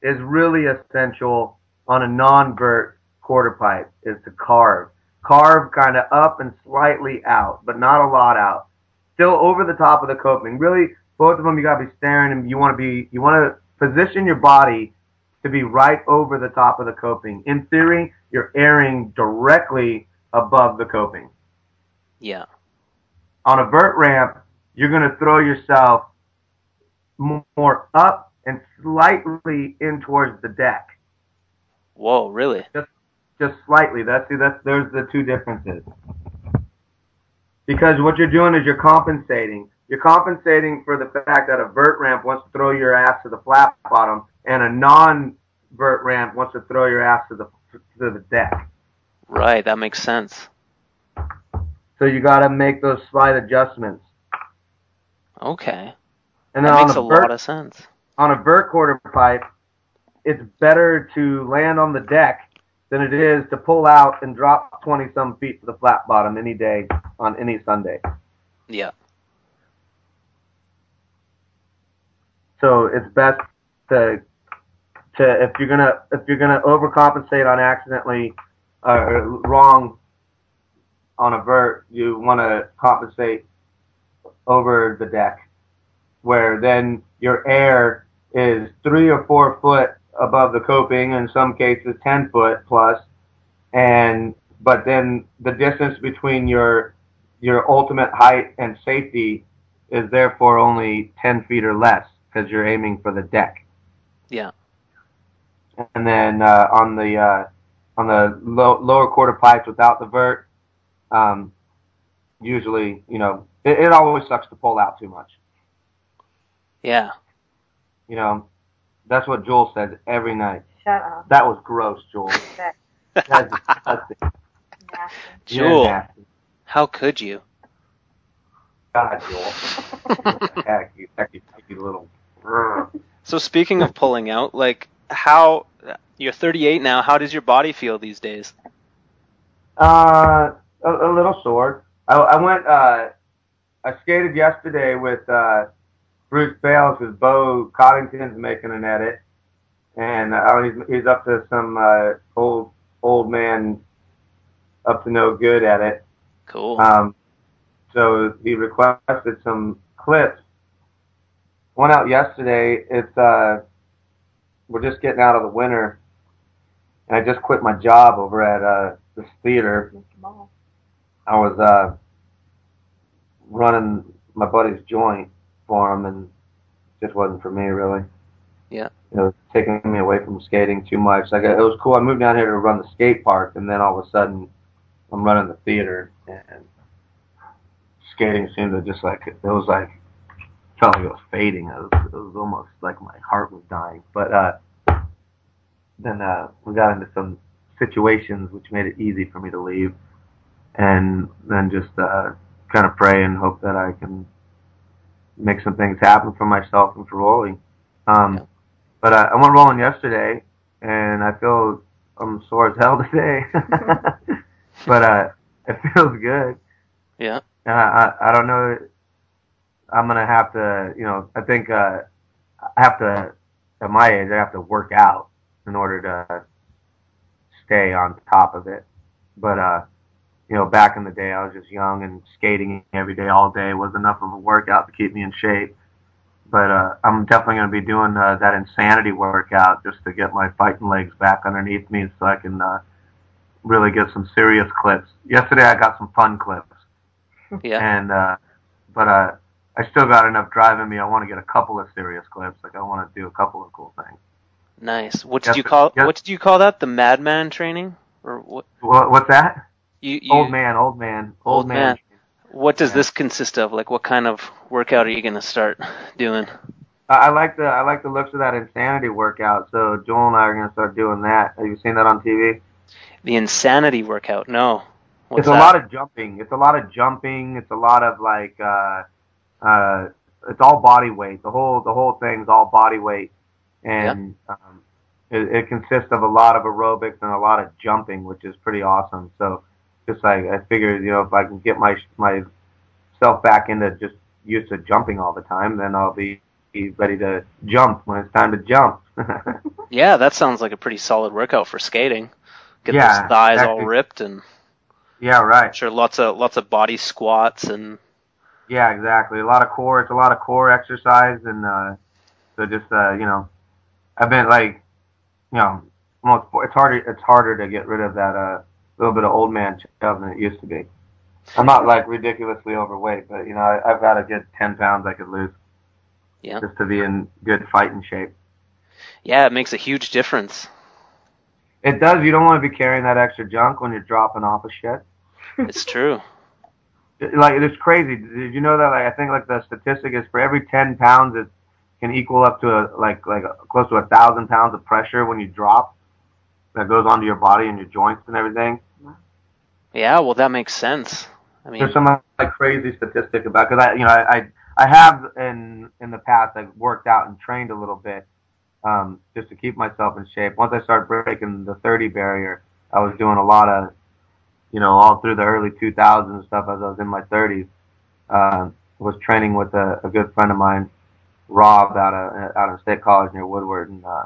is really essential on a non-vert quarter pipe. Is to carve, carve kind of up and slightly out, but not a lot out. Still over the top of the coping. Really, both of them you gotta be staring, and you want to be. You want to position your body to be right over the top of the coping. In theory, you're airing directly above the coping. Yeah. On a vert ramp, you're going to throw yourself more up and slightly in towards the deck. Whoa, really? Just, just slightly. That's, that's there's the two differences. Because what you're doing is you're compensating. You're compensating for the fact that a vert ramp wants to throw your ass to the flat bottom, and a non-vert ramp wants to throw your ass to the to the deck. Right, that makes sense. So you got to make those slight adjustments. Okay. And then that makes a lot of sense. On a vert quarter pipe, it's better to land on the deck than it is to pull out and drop twenty-some feet to the flat bottom any day on any Sunday. Yeah. So it's best to to if you're gonna if you're gonna overcompensate on accidentally uh, or wrong on a vert, you want to compensate over the deck, where then your air is three or four foot above the coping, in some cases ten foot plus, and but then the distance between your your ultimate height and safety is therefore only ten feet or less because you're aiming for the deck. Yeah. And then uh, on the uh, on the low, lower quarter pipes without the vert, um, usually you know it, it always sucks to pull out too much. Yeah. You know, that's what Jewel says every night. Shut up. That was gross, Jewel. That's disgusting. Jewel, nasty. How could you? God, Jewel. What the heck, you hecky, hecky little. So speaking of pulling out, like, how you're thirty-eight now? How does your body feel these days? Uh, a, a little sore. I, I went. Uh, I skated yesterday with. Uh, Bruce Bales, because Bo Coddington's making an edit, and uh, he's, he's up to some uh, old old man up to no good at it. Cool. Um, so he requested some clips. One out yesterday. It's uh, we're just getting out of the winter, and I just quit my job over at uh, this theater. I was uh, running my buddy's joint for him, and it just wasn't for me, really. Yeah. It was taking me away from skating too much. Like, it was cool. I moved down here to run the skate park, and then all of a sudden I'm running the theater, and skating seemed to just like, it was like, felt like it was fading. It was, it was almost like my heart was dying. But uh, then uh, we got into some situations which made it easy for me to leave, and then just uh, kind of pray and hope that I can make some things happen for myself and for Rolly. Um, yeah. But I, I went rolling yesterday, and I feel I'm sore as hell today. But uh, it feels good. Yeah. Uh, I, I don't know. I'm going to have to, you know, I think uh, I have to, at my age, I have to work out in order to stay on top of it. But, uh, you know, back in the day, I was just young, and skating every day, all day was enough of a workout to keep me in shape. But uh, I'm definitely going to be doing uh, that insanity workout just to get my fighting legs back underneath me so I can uh, really get some serious clips. Yesterday, I got some fun clips. Yeah. And uh, but uh, I still got enough drive in me. I want to get a couple of serious clips. Like, I want to do a couple of cool things. Nice. What did yes, you call? Yes. What did you call that? The madman training, or what? What what's that? You, you, old man, old man, old, old man. man. What does this consist of? Like, what kind of workout are you going to start doing? I like the I like the looks of that insanity workout. So Joel and I are going to start doing that. Have you seen that on T V? The insanity workout? No. What's it's a that? lot of jumping. It's a lot of jumping. It's a lot of like, uh, uh, it's all body weight. The whole the whole thing's all body weight, and yeah. um, it, it consists of a lot of aerobics and a lot of jumping, which is pretty awesome. So. Just like I figured, you know, if I can get my myself back into just used to jumping all the time, then I'll be, be ready to jump when it's time to jump. Yeah, that sounds like a pretty solid workout for skating. Get yeah, those thighs exactly. all ripped and yeah, right. I'm sure, lots of lots of body squats and yeah, exactly. A lot of core. It's a lot of core exercise, and uh, so just uh, you know, I've been like, you know, almost, it's harder. It's harder to get rid of that. Uh, little bit of old man chub than it used to be. I'm not like ridiculously overweight, but you know, I, I've got a good ten pounds I could lose. Yeah. Just to be in good fighting shape. Yeah, it makes a huge difference. It does. You don't want to be carrying that extra junk when you're dropping off of shit. It's true. Like, it's crazy. Did you know that? Like, I think like the statistic is for every ten pounds, it can equal up to a, like like a, close to a thousand pounds of pressure when you drop. That goes onto your body and your joints and everything. Yeah, well, that makes sense. I mean, there's some like crazy statistic about, because I, you know, I, I, I have in in the past I've worked out and trained a little bit, um, just to keep myself in shape. Once I started breaking the thirty barrier, I was doing a lot of, you know, all through the early two thousands and stuff. As I was in my thirties, uh, was training with a, a good friend of mine, Rob, out of out of State College near Woodward, and uh,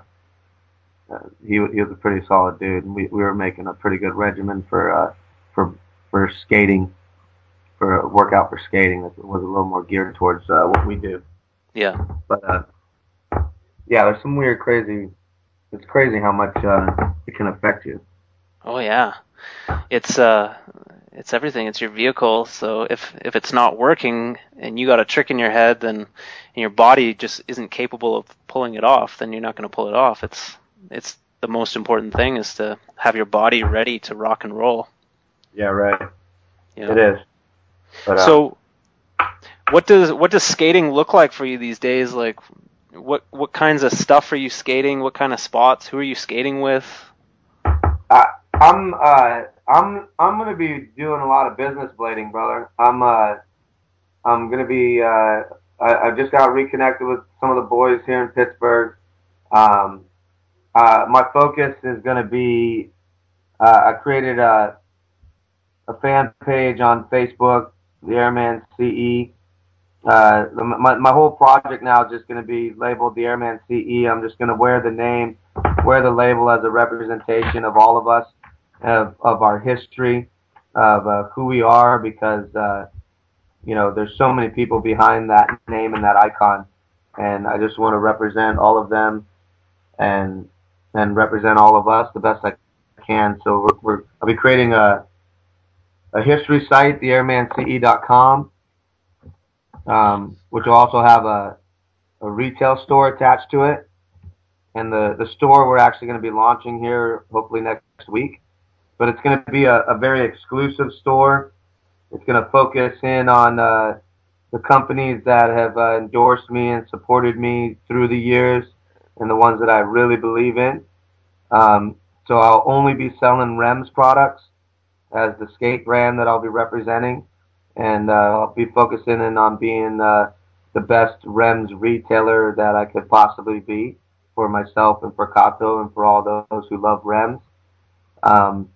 Uh, he, he was a pretty solid dude, and we, we were making a pretty good regimen for uh, for for skating, for a workout for skating that was a little more geared towards uh, what we do. Yeah. But, uh, yeah, there's some weird, crazy, it's crazy how much uh, it can affect you. Oh, yeah. It's, uh, it's everything. It's your vehicle. So if, if it's not working and you got a trick in your head, then and your body just isn't capable of pulling it off, then you're not going to pull it off. It's, it's the most important thing is to have your body ready to rock and roll. Yeah, right. Yeah. It is. But, uh, so what does, what does skating look like for you these days? Like what, what kinds of stuff are you skating? What kind of spots? Who are you skating with? I, I'm, uh, I'm I'm gonna be doing a lot of business blading, brother. I'm uh I'm gonna be uh I, I just got reconnected with some of the boys here in Pittsburgh. Um, uh, my focus is gonna be uh, I created a a fan page on Facebook, the Airman C E. Uh, my my whole project now is just gonna be labeled the Airman C E. I'm just gonna wear the name, wear the label as a representation of all of us. Of, of our history, of uh, who we are, because, uh, you know, there's so many people behind that name and that icon, and I just want to represent all of them and and represent all of us the best I can. So we're, we're, I'll be creating a a history site, the airman c e dot com, um, which will also have a, a retail store attached to it. And the, the store we're actually going to be launching here hopefully next week. But it's going to be a, a very exclusive store. It's going to focus in on uh, the companies that have uh, endorsed me and supported me through the years and the ones that I really believe in. Um, so I'll only be selling R E M S products as the skate brand that I'll be representing. And uh, I'll be focusing in on being uh, the best R E M S retailer that I could possibly be for myself and for Kato and for all those who love R E M S. Um,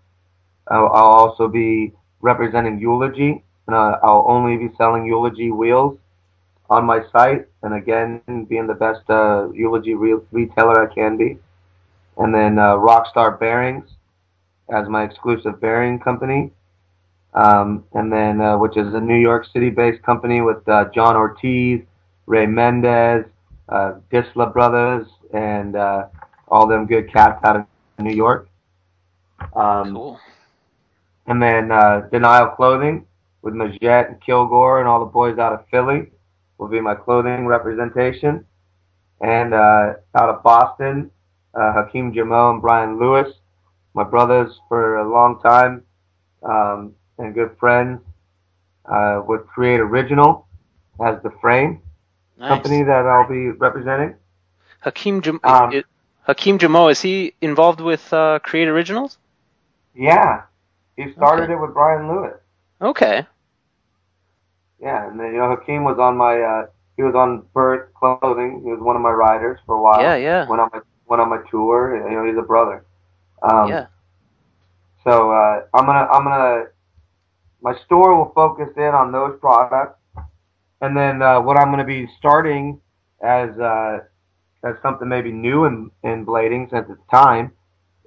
I'll also be representing Eulogy, and I'll only be selling Eulogy wheels on my site, and again, being the best uh, Eulogy re- retailer I can be. And then uh, Rockstar Bearings as my exclusive bearing company, um, and then uh, which is a New York City-based company with uh, John Ortiz, Ray Mendez, uh, Disla Brothers, and uh, all them good cats out of New York. Um, cool. And then uh, Denial Clothing with Majette and Kilgore and all the boys out of Philly will be my clothing representation. And uh, out of Boston, uh, Hakeem Jamo and Brian Lewis, my brothers for a long time um, and good friends, uh, would Create Original as the frame nice. company that I'll be representing. Hakeem Jam- um, it, Hakeem Jamo, is he involved with uh, Create Originals? Yeah. He started okay. it with Brian Lewis. Okay. Yeah, and then, you know, Hakeem was on my, uh, he was on Birth Clothing. He was one of my riders for a while. Yeah, yeah. Went on my, went on my tour. You know, he's a brother. Um, yeah. So uh, I'm gonna, I'm gonna, my store will focus in on those products, and then uh, what I'm gonna be starting as, uh, as something maybe new in in blading since it's time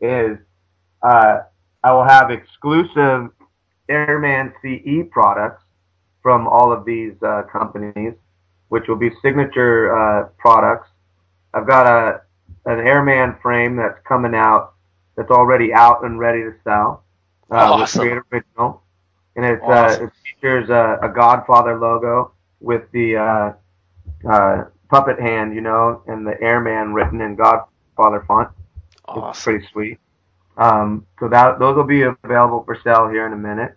is. Uh, I will have exclusive Airman C E products from all of these uh, companies, which will be signature uh, products. I've got a an Airman frame that's coming out, that's already out and ready to sell. Uh, awesome. With Create Original, and it's, awesome. uh, it features a, a Godfather logo with the uh, uh, puppet hand, you know, and the Airman written in Godfather font. Awesome. It's pretty sweet. Um, so that, those will be available for sale here in a minute.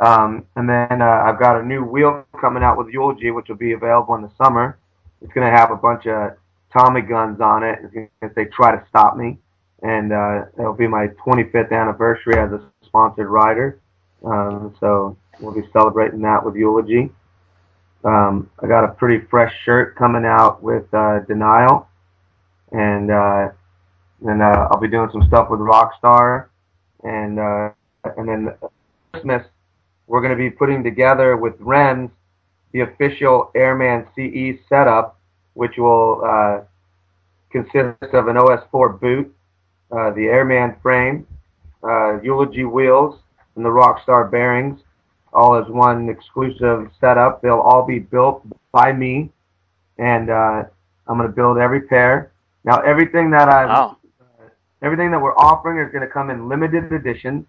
Um, and then uh, I've got a new wheel coming out with Eulogy, which will be available in the summer. It's going to have a bunch of Tommy guns on it if they try to stop me. And uh, it'll be my twenty-fifth anniversary as a sponsored rider. Um, so we'll be celebrating that with Eulogy. Um, I got a pretty fresh shirt coming out with uh, Denial. And... Uh, And uh, I'll be doing some stuff with Rockstar, and uh, and then Christmas we're going to be putting together with R E M S the official Airman C E setup, which will uh, consist of an O S four boot, uh, the Airman frame, uh, Eulogy wheels, and the Rockstar bearings, all as one exclusive setup. They'll all be built by me, and uh, I'm going to build every pair. Now, everything that I wow. uh, everything that we're offering is going to come in limited edition.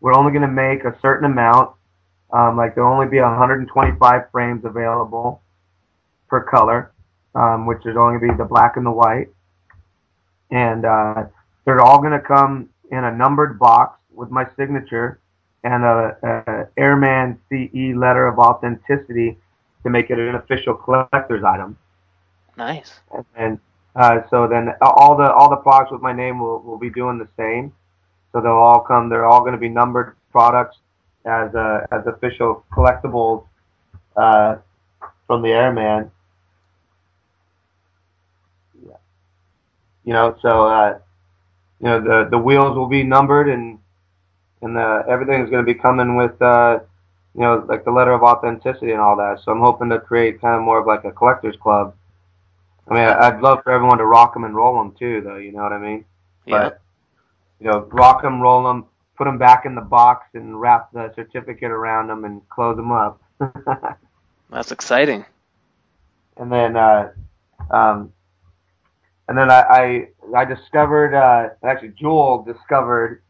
We're only going to make a certain amount. Um, like there'll only be one hundred twenty-five frames available per color, um, which is only going to be the black and the white. And uh, they're all going to come in a numbered box with my signature and a, a Airman C E letter of authenticity to make it an official collector's item. Nice. And, and uh, so then all the all the products with my name will, will be doing the same. So they'll all come. They're all going to be numbered products as uh, as official collectibles uh, from the Airman. Yeah. You know, so uh, you know the the wheels will be numbered, and and the, everything is going to be coming with uh, you know like the letter of authenticity and all that. So I'm hoping to create kind of more of like a collector's club. I mean, I'd love for everyone to rock them and roll them too, though. You know what I mean? Yeah. But, you know, rock them, roll them, put them back in the box, and wrap the certificate around them and close them up. That's exciting. And then, uh, um, and then I I, I discovered uh, actually Jewel discovered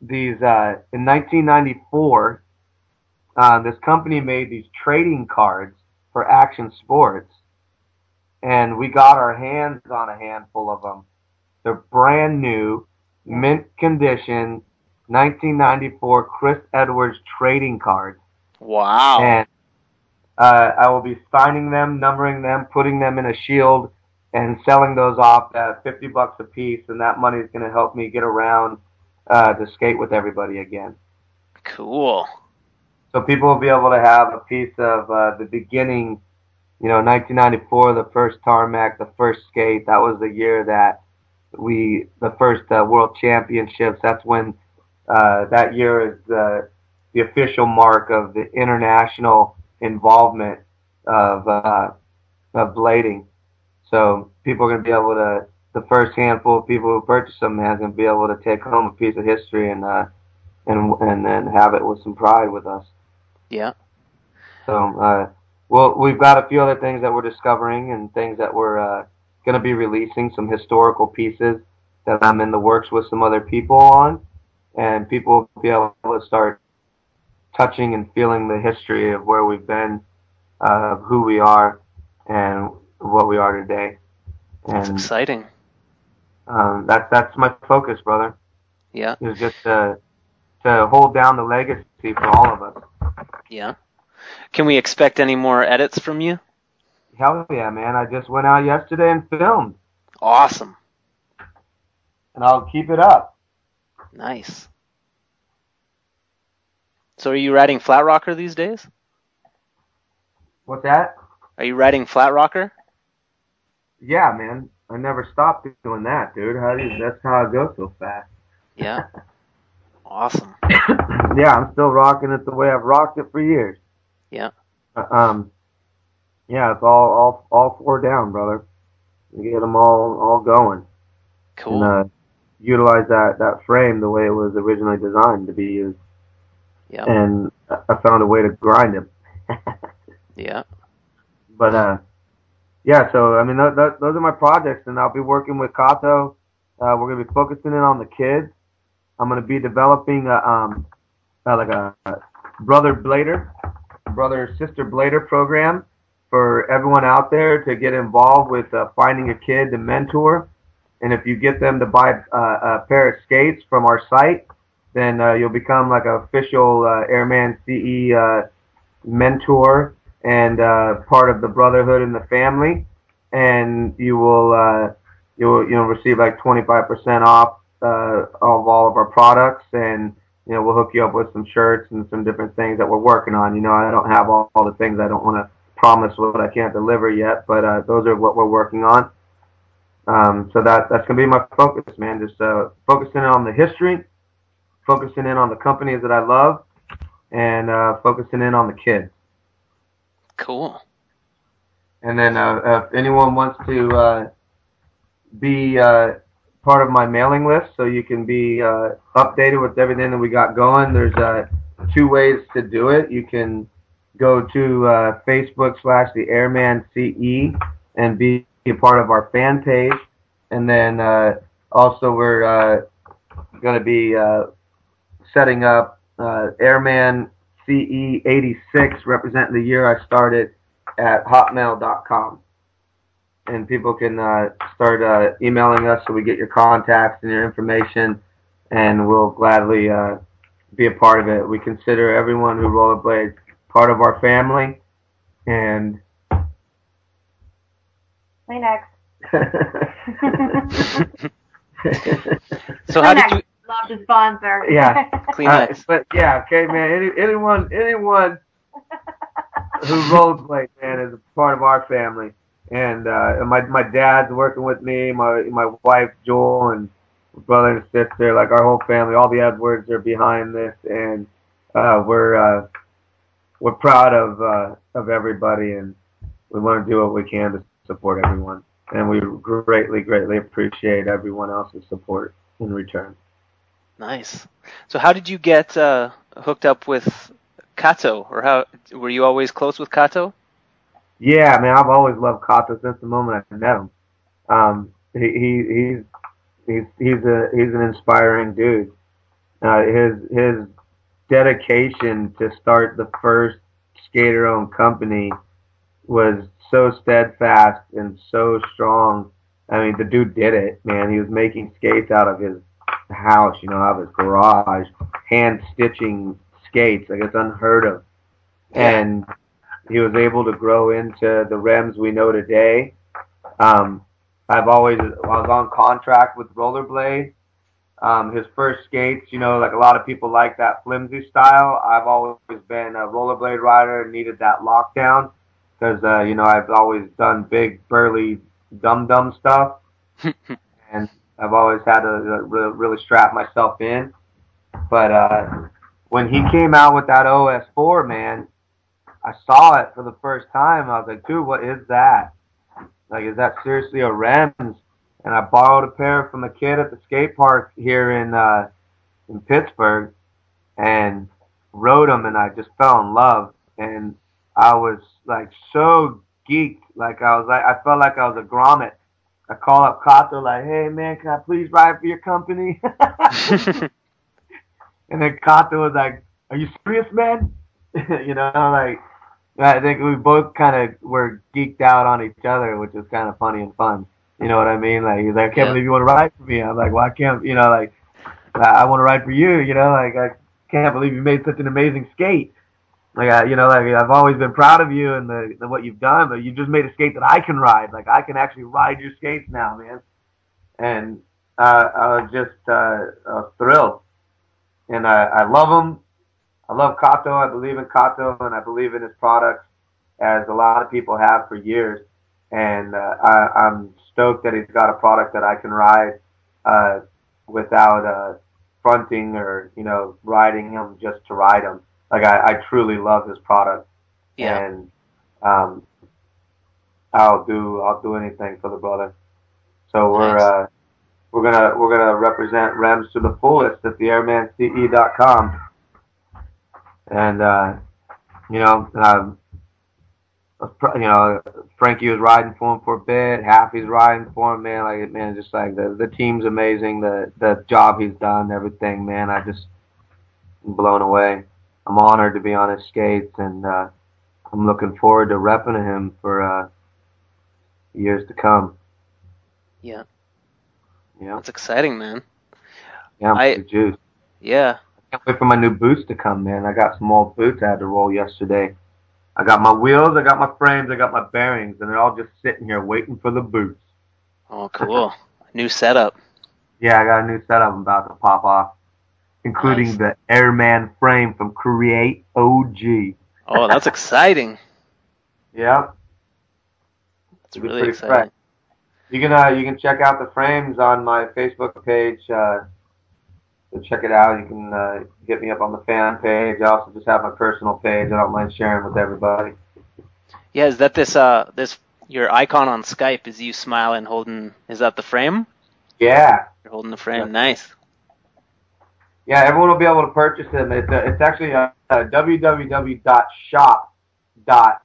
these uh, in nineteen ninety-four. Uh, this company made these trading cards for action sports, and we got our hands on a handful of them. They're brand new. Mint condition, nineteen ninety-four Chris Edwards trading card. Wow. And uh, I will be signing them, numbering them, putting them in a shield, and selling those off at fifty bucks a piece, and that money is going to help me get around uh, to skate with everybody again. Cool. So people will be able to have a piece of uh, the beginning, you know, nineteen ninety-four, the first tarmac, the first skate. That was the year that we the first uh, world championships. That's when uh, that year is the the official mark of the international involvement of uh, of blading. So people are going to be able to the first handful of people who purchase them is going to be able to take home a piece of history and uh, and and then have it with some pride with us. Yeah. So uh, well, we've got a few other things that we're discovering and things that we're. Uh, going to be releasing some historical pieces that I'm in the works with some other people on, and people will be able to start touching and feeling the history of where we've been, uh, of who we are, and what we are today. And, that's exciting. Um, that, that's my focus, brother. Yeah. It's just uh, to hold down the legacy for all of us. Yeah. Can we expect any more edits from you? Hell yeah, man. I just went out yesterday and filmed. Awesome. And I'll keep it up. Nice. So are you riding Flat Rocker these days? What's that? Are you riding Flat Rocker? Yeah, man. I never stopped doing that, dude. How do you, that's how I go so fast. Yeah. Awesome. Yeah, I'm still rocking it the way I've rocked it for years. Yeah. Uh, um... Yeah, it's all, all all four down, brother. You get them all all going. Cool. And, uh, utilize that, that frame the way it was originally designed to be used. Yeah. And I found a way to grind it. Yeah. But uh, yeah. So I mean, th- th- those are my projects, and I'll be working with Kato. Uh, we're gonna be focusing in on the kids. I'm gonna be developing a um uh, like a, a brother blader, brother sister blader program. For everyone out there to get involved with uh, finding a kid to mentor. And if you get them to buy uh, a pair of skates from our site, then uh, you'll become like an official uh, Airman C E uh, mentor and uh, part of the brotherhood and the family. And you will uh, you will you know receive like twenty-five percent off uh, of all of our products, and you know we'll hook you up with some shirts and some different things that we're working on. You know, I don't have all, all the things I don't want to. Promise what I can't deliver yet, but uh, those are what we're working on. Um, so that that's gonna be my focus, man. Just uh, focusing on the history, focusing in on the companies that I love, and uh, focusing in on the kids. Cool. And then uh, if anyone wants to uh, be uh, part of my mailing list, so you can be uh, updated with everything that we got going, there's uh, two ways to do it. You can go to uh, Facebook slash the Airman C E and be a part of our fan page. And then uh, also we're uh, going to be uh, setting up uh, Airman C E eighty-six, representing the year I started, at hotmail dot com. And people can uh, start uh, emailing us so we get your contacts and your information, and we'll gladly uh, be a part of it. We consider everyone who rollerblades part of our family. And my next. So how did you? Love to sponsor. Yeah. Kleenex. Uh, but yeah, okay, man. Any, anyone, anyone who rollerblades, man, is a part of our family. And uh, my my dad's working with me, my my wife Jewel, and brother and sister, like our whole family. All the Edwards are behind this, and uh, we're uh, we're proud of uh, of everybody, and we want to do what we can to support everyone. And we greatly, greatly appreciate everyone else's support in return. Nice. So, how did you get uh, hooked up with Kato, or how were you always close with Kato? Yeah, man, I've always loved Kato since the moment I met him. Um, he, he he's he's he's a he's an inspiring dude. Uh, his his dedication to start the first skater-owned company was so steadfast and so strong. I mean, the dude did it, man. He was making skates out of his house, you know, out of his garage, hand stitching skates, like it's unheard of, and he was able to grow into the R E M S we know today. Um, I've always, I was on contract with Rollerblade. Um, his first skates, you know, like a lot of people like that flimsy style. I've always been a rollerblade rider and needed that lockdown because, uh, you know, I've always done big, burly, dum-dum stuff. And I've always had to really, really strap myself in. But uh, when he came out with that O S four, man, I saw it for the first time. I was like, dude, what is that? Like, is that seriously a R E M S? And I borrowed a pair from a kid at the skate park here in uh, in Pittsburgh and rode them, and I just fell in love. And I was, like, so geeked. Like, I was like, I felt like I was a grommet. I call up Kato, like, hey, man, can I please ride for your company? And then Kato was like, are you serious, man? You know, like, I think we both kind of were geeked out on each other, which is kind of funny and fun. You know what I mean? Like, he's like, I can't yeah. believe you want to ride for me. I'm like, well, I can't, you know, like, I want to ride for you, you know, like, I can't believe you made such an amazing skate. Like, I, you know, like, I've always been proud of you and the, the what you've done, but you just made a skate that I can ride. Like, I can actually ride your skates now, man. And uh, I was just uh, I was thrilled. And I, I love him. I love Kato. I believe in Kato, and I believe in his products, as a lot of people have for years. And uh, I, I'm stoked that he's got a product that I can ride uh, without uh, fronting or, you know, riding him just to ride him. Like, I, I truly love his product. Yeah. And um, I'll do I'll do anything for the brother. So we're nice. uh, we're gonna we're gonna represent R E M S to the fullest at the airman c e dot com. And, uh, you know, um, you know, Frankie was riding for him for a bit. Happy's riding for him, man. Like, man, just like the, the team's amazing. The the job he's done, everything, man. I just am blown away. I'm honored to be on his skates, and uh, I'm looking forward to repping him for uh, years to come. Yeah. Yeah. That's exciting, man. Yeah, I'm I, juiced. Yeah. I can't wait for my new boots to come, man. I got some old boots I had to roll yesterday. I got my wheels, I got my frames, I got my bearings, and they're all just sitting here waiting for the boots. Oh, cool. New setup. Yeah, I got a new setup I'm about to pop off, including nice. The Airman frame from Create O G. Oh, that's exciting. Yeah. That's It'll really exciting. Fresh. You can, uh, you can check out the frames on my Facebook page, uh, so check it out. You can uh, hit me up on the fan page. I also just have my personal page. I don't mind sharing with everybody. Yeah, is that this uh this your icon on Skype? Is you smiling, holding? Is that the frame? Yeah, you're holding the frame. Yeah. Nice. Yeah, everyone will be able to purchase them. It's, uh, it's actually uh, uh, w w w dot shop dot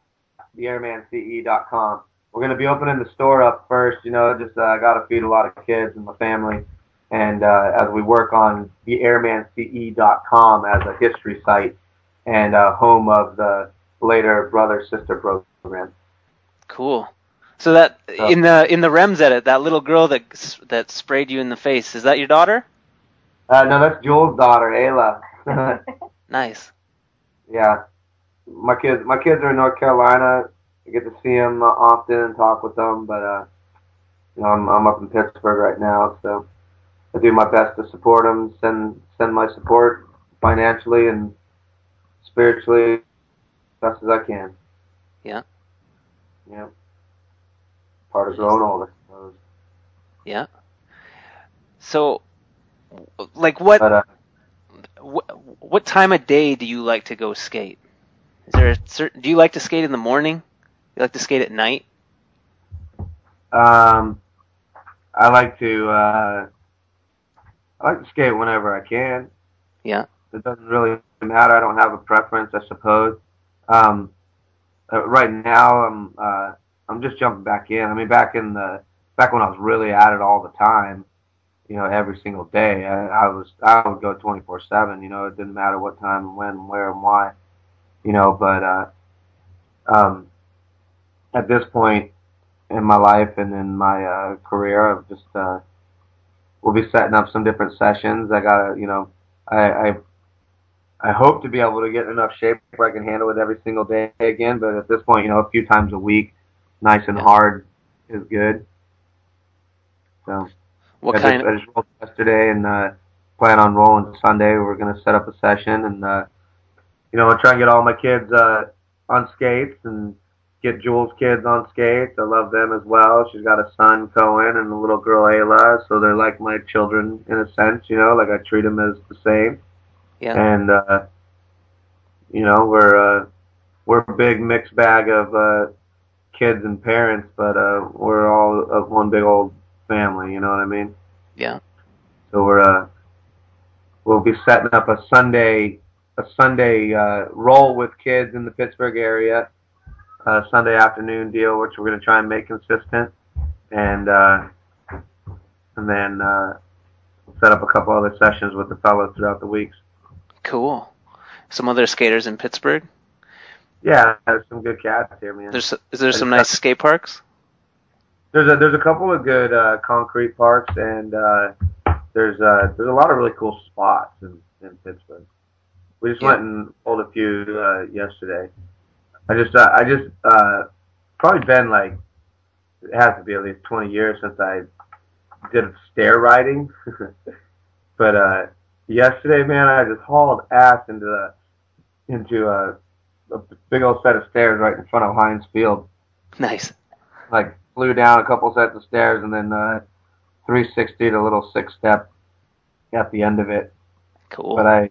the airman c e dot com. We're going to be opening the store up first. You know, just uh, got to feed a lot of kids and my family. And uh, as we work on the airman c e dot com as a history site and uh, home of the later brother sister program. Cool. So that so, in the in the R E M S edit, that little girl that that sprayed you in the face, is that your daughter? Uh, no, that's Jewel's daughter, Ayla. Nice. Yeah, my kids my kids are in North Carolina. I get to see them uh, often and talk with them, but uh, you know, I'm I'm up in Pittsburgh right now, so I do my best to support them, send send my support financially and spiritually, best as I can. Yeah. Yeah. Part of growing older. Yeah. So, like, what, but, uh, what what time of day do you like to go skate? Is there a certain? Do you like to skate in the morning? Do you like to skate at night? Um, I like to uh, I like to skate whenever I can. Yeah. It doesn't really matter. I don't have a preference, I suppose. Um, uh, right now I'm uh, I'm just jumping back in. I mean, back in the back when I was really at it all the time. You know, every single day, I, I was I would go twenty-four seven. You know, it didn't matter what time, when, where, and why. You know, but uh, um, at this point in my life and in my uh, career, I've just uh, we'll be setting up some different sessions. I gotta, you know, I, I I hope to be able to get in enough shape where I can handle it every single day again. But at this point, you know, a few times a week, nice and hard is good. So. What I, kind just, of? I just rolled yesterday and uh, plan on rolling Sunday. We're going to set up a session and, uh, you know, try and get all my kids uh, on skates and get Jewel's kids on skates. I love them as well. She's got a son, Cohen, and a little girl, Ayla, so they're like my children in a sense, you know, like I treat them as the same. Yeah. And, uh, you know, we're, uh, we're a big mixed bag of uh, kids and parents, but uh, we're all of one big old family, you know what I mean? Yeah. So we're uh, we'll be setting up a Sunday a Sunday uh, roll with kids in the Pittsburgh area, uh, Sunday afternoon deal, which we're gonna try and make consistent, and uh, and then uh, set up a couple other sessions with the fellows throughout the weeks. Cool. Some other skaters in Pittsburgh. Yeah, there's some good cats here, man. There's is there some nice skate parks? There's a, there's a couple of good uh, concrete parks, and uh, there's uh, there's a lot of really cool spots in, in Pittsburgh. We just yeah. went and pulled a few uh, yesterday. I just uh, I just uh, probably been like it has to be at least twenty years since I did stair riding, but uh, yesterday, man, I just hauled ass into the, into a, a big old set of stairs right in front of Heinz Field. Nice, like. Flew down a couple sets of stairs and then uh, three sixty to a little six step at the end of it. Cool. But I,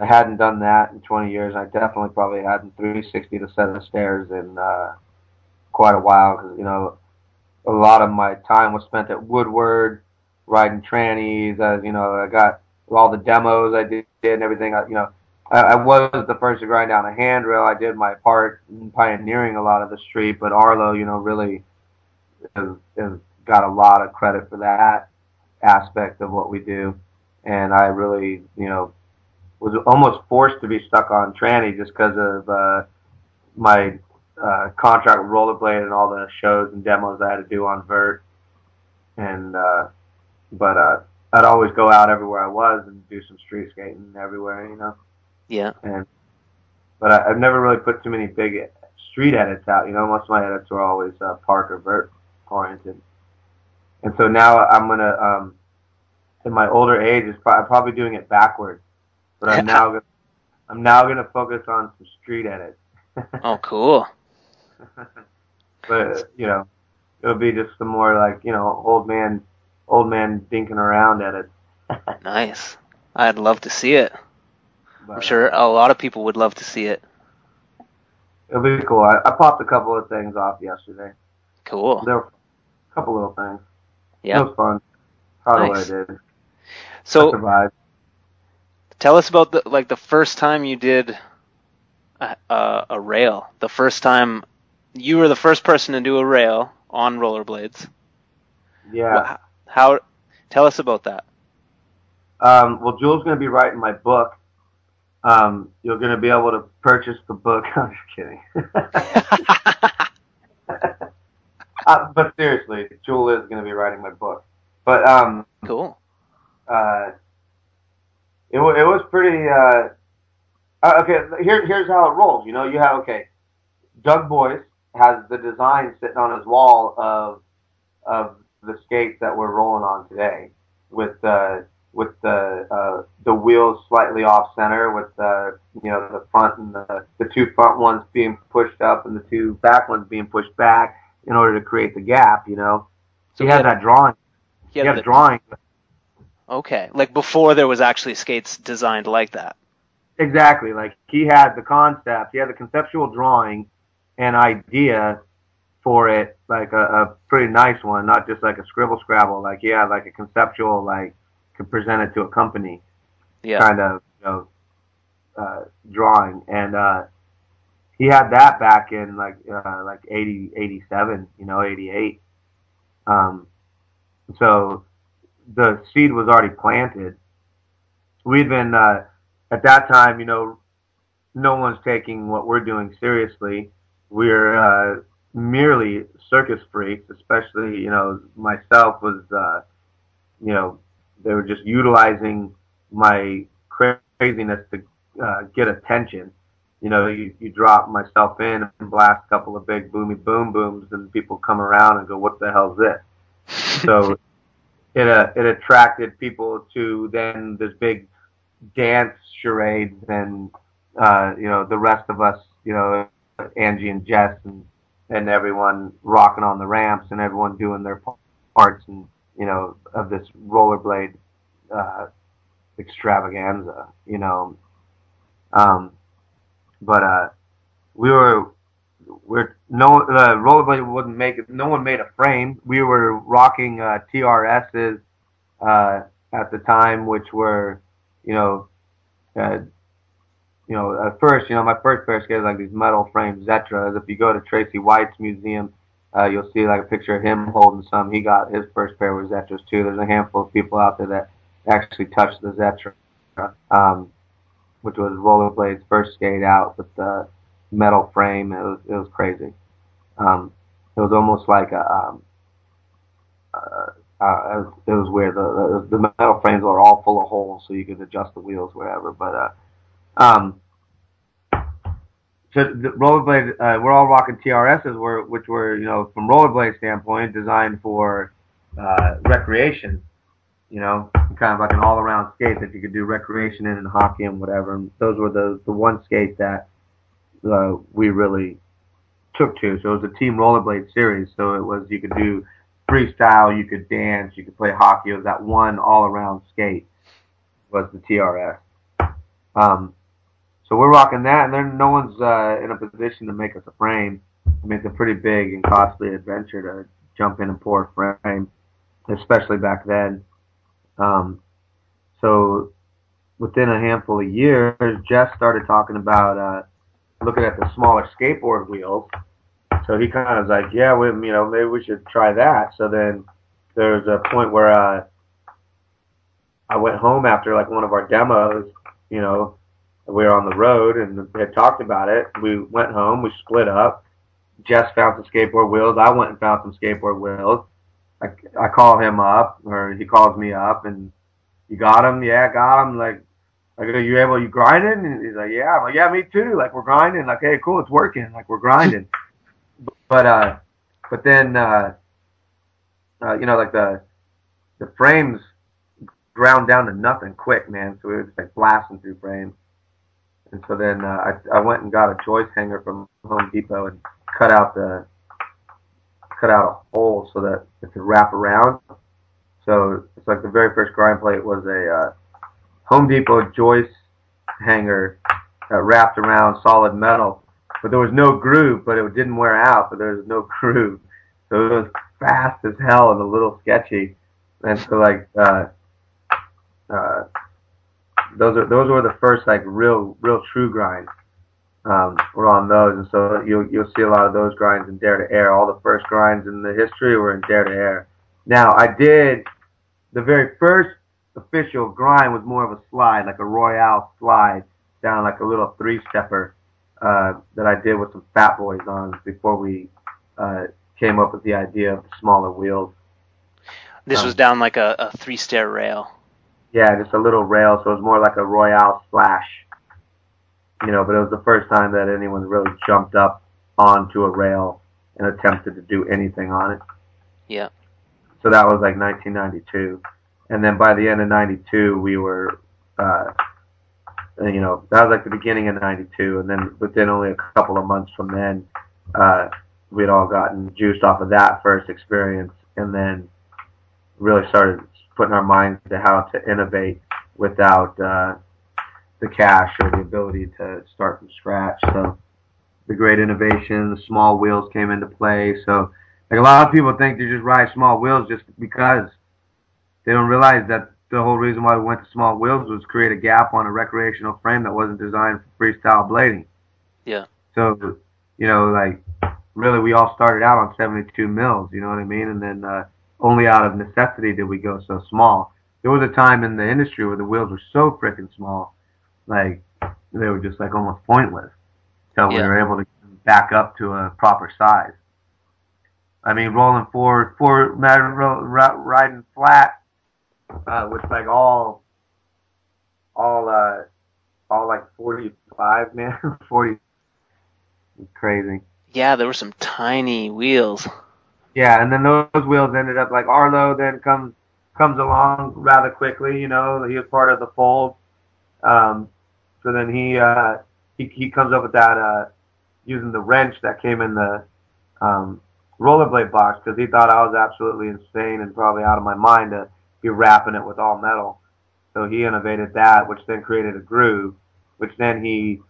I hadn't done that in twenty years. I definitely probably hadn't three sixty to a set of stairs in uh, quite a while because, you know, a lot of my time was spent at Woodward riding trannies. Uh, you know, I got all the demos I did and everything. I, you know, I, I was the first to grind down a handrail. I did my part in pioneering a lot of the street, but Arlo, you know, really. Has, has got a lot of credit for that aspect of what we do, and I really, you know, was almost forced to be stuck on tranny just because of uh, my uh, contract with Rollerblade and all the shows and demos I had to do on Birth. And uh, but uh, I'd always go out everywhere I was and do some street skating everywhere, you know. Yeah. And but I, I've never really put too many big street edits out, you know. Most of my edits were always uh, park or Birth oriented, and so now I'm gonna um, in my older age, is pro- I'm probably doing it backwards, but I'm now gonna, I'm now gonna focus on some street edits. Oh, cool! But you know, it'll be just some more like you know, old man, old man dinking around edits. Nice. I'd love to see it. But, I'm sure a lot of people would love to see it. It'll be cool. I, I popped a couple of things off yesterday. Cool. There were a couple little things. Yeah. It was fun. Probably nice. I did. So, Tell us about the, like the first time you did a, a, a rail. The first time you were the first person to do a rail on rollerblades. Yeah. Well, how? Tell us about that. Um, well, Jewel's going to be writing my book. Um, you're going to be able to purchase the book. I'm just kidding. uh, but seriously, Jewel is going to be writing my book. But um, cool. Uh, it w- it was pretty. Uh, uh, okay, here here's how it rolls. You know, you have okay. Doug Boyce has the design sitting on his wall of of the skates that we're rolling on today, with uh, with the uh, the wheels slightly off center, with the uh, you know the front and the the two front ones being pushed up and the two back ones being pushed back in order to create the gap. You know, so he had that drawing. He had, he had the, a drawing. Okay, like before there was actually skates designed like that. Exactly, like he had the concept, he had the conceptual drawing, an idea for it, like a, a pretty nice one, not just like a scribble scrabble. Like he had like a conceptual, like could present it to a company, yeah, kind of you know, uh, drawing, and uh, he had that back in like uh, like eighty, eighty-seven, you know, eighty-eight. Um. So the seed was already planted. We'd been, uh, at that time, you know, no one's taking what we're doing seriously. We're uh, merely circus freaks, especially, you know, myself was, uh, you know, they were just utilizing my craziness to uh, get attention. You know, you, you drop myself in and blast a couple of big boomy boom booms and people come around and go, what the hell's this? So it uh, it attracted people to then this big dance charades and, uh, you know, the rest of us, you know, Angie and Jess and, and everyone rocking on the ramps and everyone doing their parts and, you know, of this rollerblade uh, extravaganza, you know. Um, but uh, we were... We're no the uh, rollerblade wouldn't make it. No one made a frame. We were rocking uh, T R S's uh, at the time, which were, you know, uh, you know, at first, you know, my first pair of skates like these metal frame Zetras. If you go to Tracy White's museum, uh, you'll see like a picture of him holding some. He got his first pair was Zetras too. There's a handful of people out there that actually touched the Zetra, um, which was rollerblade's first skate out with the metal frame. It was, it was crazy. Um, it was almost like a, um, uh, uh, it was weird. The, the, the metal frames were all full of holes, so you could adjust the wheels wherever. But uh, um, so the rollerblade, uh, we're all rocking T R S's, were, which were, you know, from rollerblade standpoint, designed for uh, recreation. You know, kind of like an all-around skate that you could do recreation in and hockey and whatever. And those were the the one skate that Uh, we really took to. So it was a team rollerblade series. So it was, you could do freestyle, you could dance, you could play hockey. It was that one all-around skate was the T R S. Um, so we're rocking that, and then no one's uh, in a position to make us a frame. I mean, it's a pretty big and costly adventure to jump in and pour a frame, especially back then. Um, so within a handful of years, Jess started talking about uh, looking at the smaller skateboard wheels. So he kind of was like, yeah, we, you know, maybe we should try that. So then there was a point where uh, I went home after like one of our demos, you know, we were on the road and we had talked about it. We went home, we split up. Jess found some skateboard wheels. I went and found some skateboard wheels. I, I call him up, or he calls me up, and you got them? Yeah, I got them. Like, I go, you able, you grinding? And he's like, yeah. I'm like, yeah, me too. Like, we're grinding. Like, hey, cool, it's working. Like, we're grinding. But, uh, but then, uh, uh, you know, like the, the frames ground down to nothing quick, man. So we were just like blasting through frames. And so then, uh, I, I went and got a joist hanger from Home Depot and cut out the, cut out a hole so that it could wrap around. So it's like the very first grind plate was a, uh, Home Depot joist hanger uh, wrapped around solid metal, but there was no groove, but it didn't wear out, but there was no groove. So it was fast as hell and a little sketchy. And so like, uh, uh, those are those were the first like real real true grinds. Um, we're on those, and so you'll you'll see a lot of those grinds in Dare to Air. All the first grinds in the history were in Dare to Air. Now I did the very first official grind was more of a slide, like a Royale slide down like a little three stepper uh, that I did with some Fat Boys on before we uh, came up with the idea of the smaller wheels. This um, was down like a, a three stair rail. Yeah, just a little rail, so it was more like a Royale slash. You know, but it was the first time that anyone really jumped up onto a rail and attempted to do anything on it. Yeah. So that was like nineteen ninety-two, and then by the end of ninety-two, we were, uh, you know, that was like the beginning of ninety-two, and then within only a couple of months from then, uh, we'd all gotten juiced off of that first experience, and then really started putting our minds to how to innovate without. Uh, the cash or the ability to start from scratch. So the great innovation, the small wheels came into play. So like a lot of people think they just ride small wheels just because they don't realize that the whole reason why we went to small wheels was create a gap on a recreational frame that wasn't designed for freestyle blading. Yeah. So, you know, like really we all started out on seventy-two mils, you know what I mean? And then uh, only out of necessity did we go so small. There was a time in the industry where the wheels were so freaking small. Like, they were just, like, almost pointless. So yeah. We were able to back up to a proper size. I mean, rolling forward, forward riding flat uh, with, like, all, all, uh, all like, forty-five, man. forty. It's crazy. Yeah, there were some tiny wheels. Yeah, and then those wheels ended up, like, Arlo then comes comes along rather quickly, you know. He was part of the fold. Um, so then he, uh, he, he comes up with that, uh, using the wrench that came in the, um, rollerblade box, because he thought I was absolutely insane and probably out of my mind to be wrapping it with all metal. So he innovated that, which then created a groove, which then he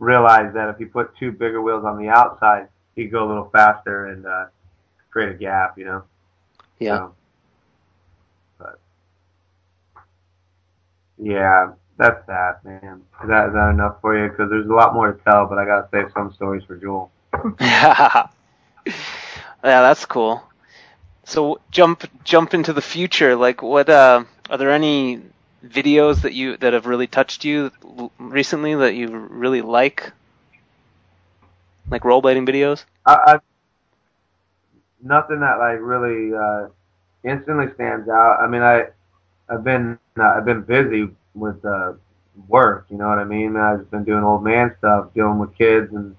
realized that if he put two bigger wheels on the outside, he'd go a little faster and, uh, create a gap, you know? Yeah. So, but, yeah. That's sad, man. Is that, is that enough for you? Because there's a lot more to tell, but I got to save some stories for Jewel. Yeah, that's cool. So jump jump into the future. Like, what uh, are there any videos that you that have really touched you recently that you really like? Like rollerblading videos? I, I, nothing that like really uh, instantly stands out. I mean, I I've been uh, I've been busy. With uh, work, you know what I mean? I've just been doing old man stuff, dealing with kids and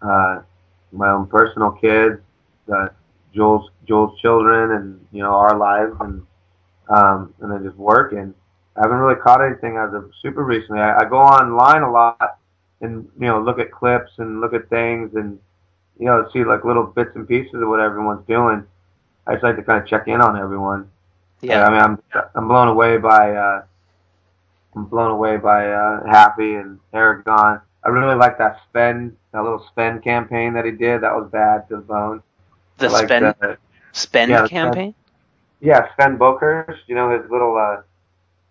uh, my own personal kids, uh, Joel's Joel's children, and you know our lives, and um, and then just working. I haven't really caught anything as of super recently. I, I go online a lot and you know look at clips and look at things and you know see like little bits and pieces of what everyone's doing. I just like to kind of check in on everyone. Yeah, I mean I'm I'm blown away by. Uh, I'm blown away by uh, Happy and Aragon. I really like that spend, that little spend campaign that he did. That was bad to the bone. The like spend, the, spend yeah, campaign? Spend, yeah, Spend Bokers. You know, his little, uh,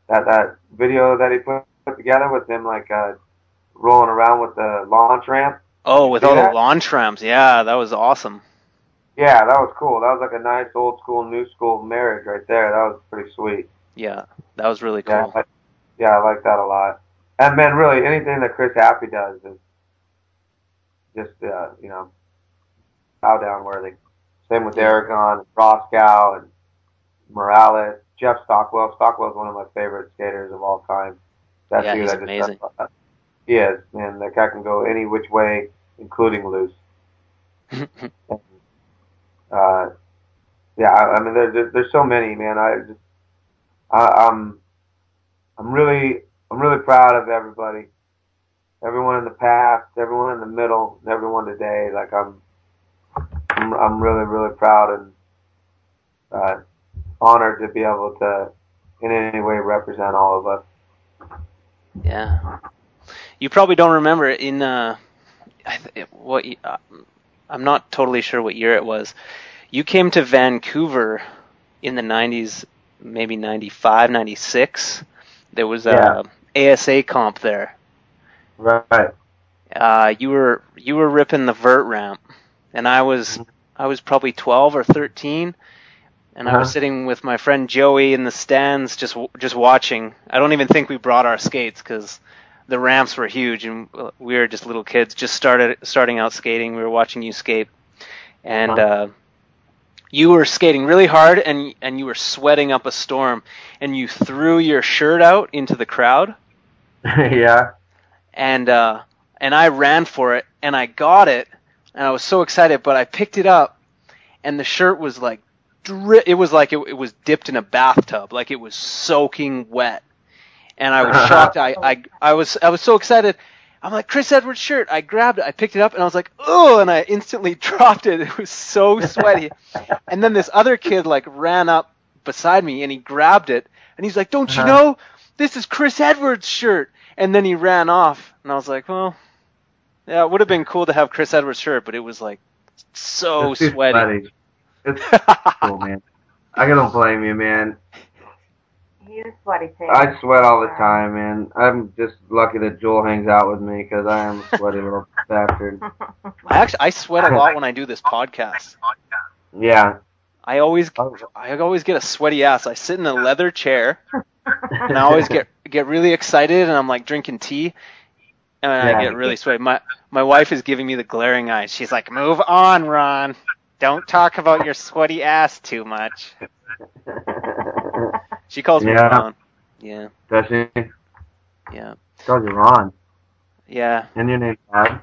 that, that video that he put, put together with him, like, uh, rolling around with the launch ramp. Oh, with all the launch ramps. Yeah, that was awesome. Yeah, that was cool. That was like a nice old school, new school marriage right there. That was pretty sweet. Yeah, that was really cool. Yeah, I, Yeah, I like that a lot. And, man, really, anything that Chris Happy does is just, uh, you know, bow down worthy. Same with Aragon, Roscoe, and Morales, Jeff Stockwell. Stockwell's one of my favorite skaters of all time. That's yeah, he's I just amazing. Done. He is, man. That guy can go any which way, including loose. and, uh, yeah, I, I mean, there, there's so many, man. I just, I, I'm... I'm really, I'm really proud of everybody, everyone in the past, everyone in the middle, and everyone today. Like I'm, I'm, I'm really, really proud and uh, honored to be able to, in any way, represent all of us. Yeah, you probably don't remember in uh, I th- what uh, I'm not totally sure what year it was. You came to Vancouver in the nineties, maybe ninety-five, ninety-six. There was a, yeah. A S A comp there. Right. Uh, you were you were ripping the vert ramp, and I was I was probably twelve or thirteen, and uh-huh. I was sitting with my friend Joey in the stands, just just watching. I don't even think we brought our skates because the ramps were huge, and we were just little kids, just started starting out skating. We were watching you skate, and uh, you were skating really hard, and and you were sweating up a storm, and you threw your shirt out into the crowd. Yeah. And uh, and I ran for it, and I got it, and I was so excited. But I picked it up, and the shirt was like, dri- it was like it, it was dipped in a bathtub, like it was soaking wet. And I was shocked. I, I I was I was so excited. I'm like, Chris Edwards shirt. I grabbed it. I picked it up, and I was like, oh! And I instantly dropped it. It was so sweaty. And then this other kid like ran up beside me, and he grabbed it, and he's like, don't you know? This is Chris Edwards shirt. And then he ran off, and I was like, well, yeah, it would have been cool to have Chris Edwards shirt, but it was like so sweaty. It's cool, man. I don't blame you, man. You're sweaty too. I sweat all the time, man. I'm just lucky that Jewel hangs out with me because I am a sweaty little bastard. Actually, I sweat a lot when I do this podcast. Yeah. I always, I always get a sweaty ass. I sit in a leather chair, and I always get get really excited, and I'm like drinking tea, and yeah. I get really sweaty. My my wife is giving me the glaring eyes. She's like, "Move on, Ron. Don't talk about your sweaty ass too much." She calls yeah. me Ron. Yeah. Does she? Yeah. She calls you Ron. Yeah. And your name's Ron.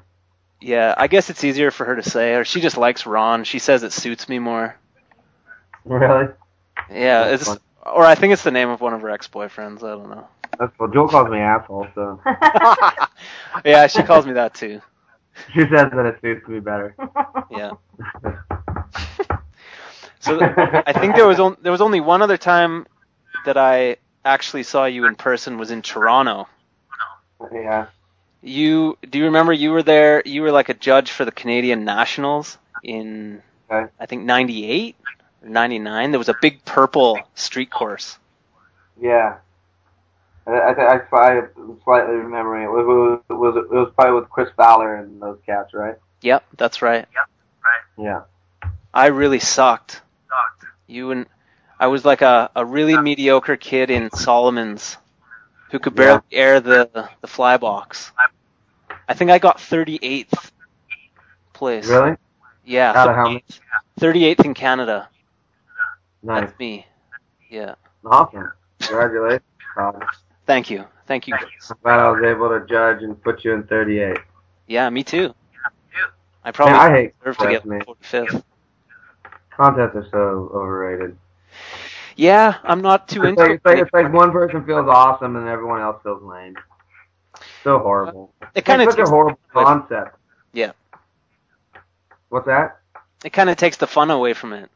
Yeah, I guess it's easier for her to say, or she just likes Ron. She says it suits me more. Really? Yeah, that's it's fun. Or I think it's the name of one of her ex-boyfriends. I don't know. That's well, Jewel calls me asshole, so. Yeah, she calls me that too. She says that it suits me better. Yeah. So I think there was on, there was only one other time that I actually saw you in person was in Toronto. Yeah. You do you remember you were there? You were like a judge for the Canadian Nationals in okay. I think ninety-eight, ninety-nine. There was a big purple street course. Yeah. I I, I, I slightly remember it. It was, it was it was probably with Chris Fowler and those cats, right? Yep, that's right. Yep, right. Yeah. I really sucked. Sucked. You and. I was like a, a really mediocre kid in Solomon's who could barely yeah. air the, the fly box. I think I got thirty-eighth place. Really? Yeah. Out of how much? thirty-eighth in Canada. Nice. That's me. Yeah. Awesome. Congratulations. Thank you. Thank you. I'm glad I was able to judge and put you in thirty-eighth. Yeah, me too. I probably Man, I deserve to get forty-fifth. Contests are so overrated. Yeah, I'm not too it's into like, it. It's like, it's like one person feels awesome and everyone else feels lame. So horrible. Uh, it kind of it's such a horrible concept. Yeah. What's that? It kind of takes the fun away from it.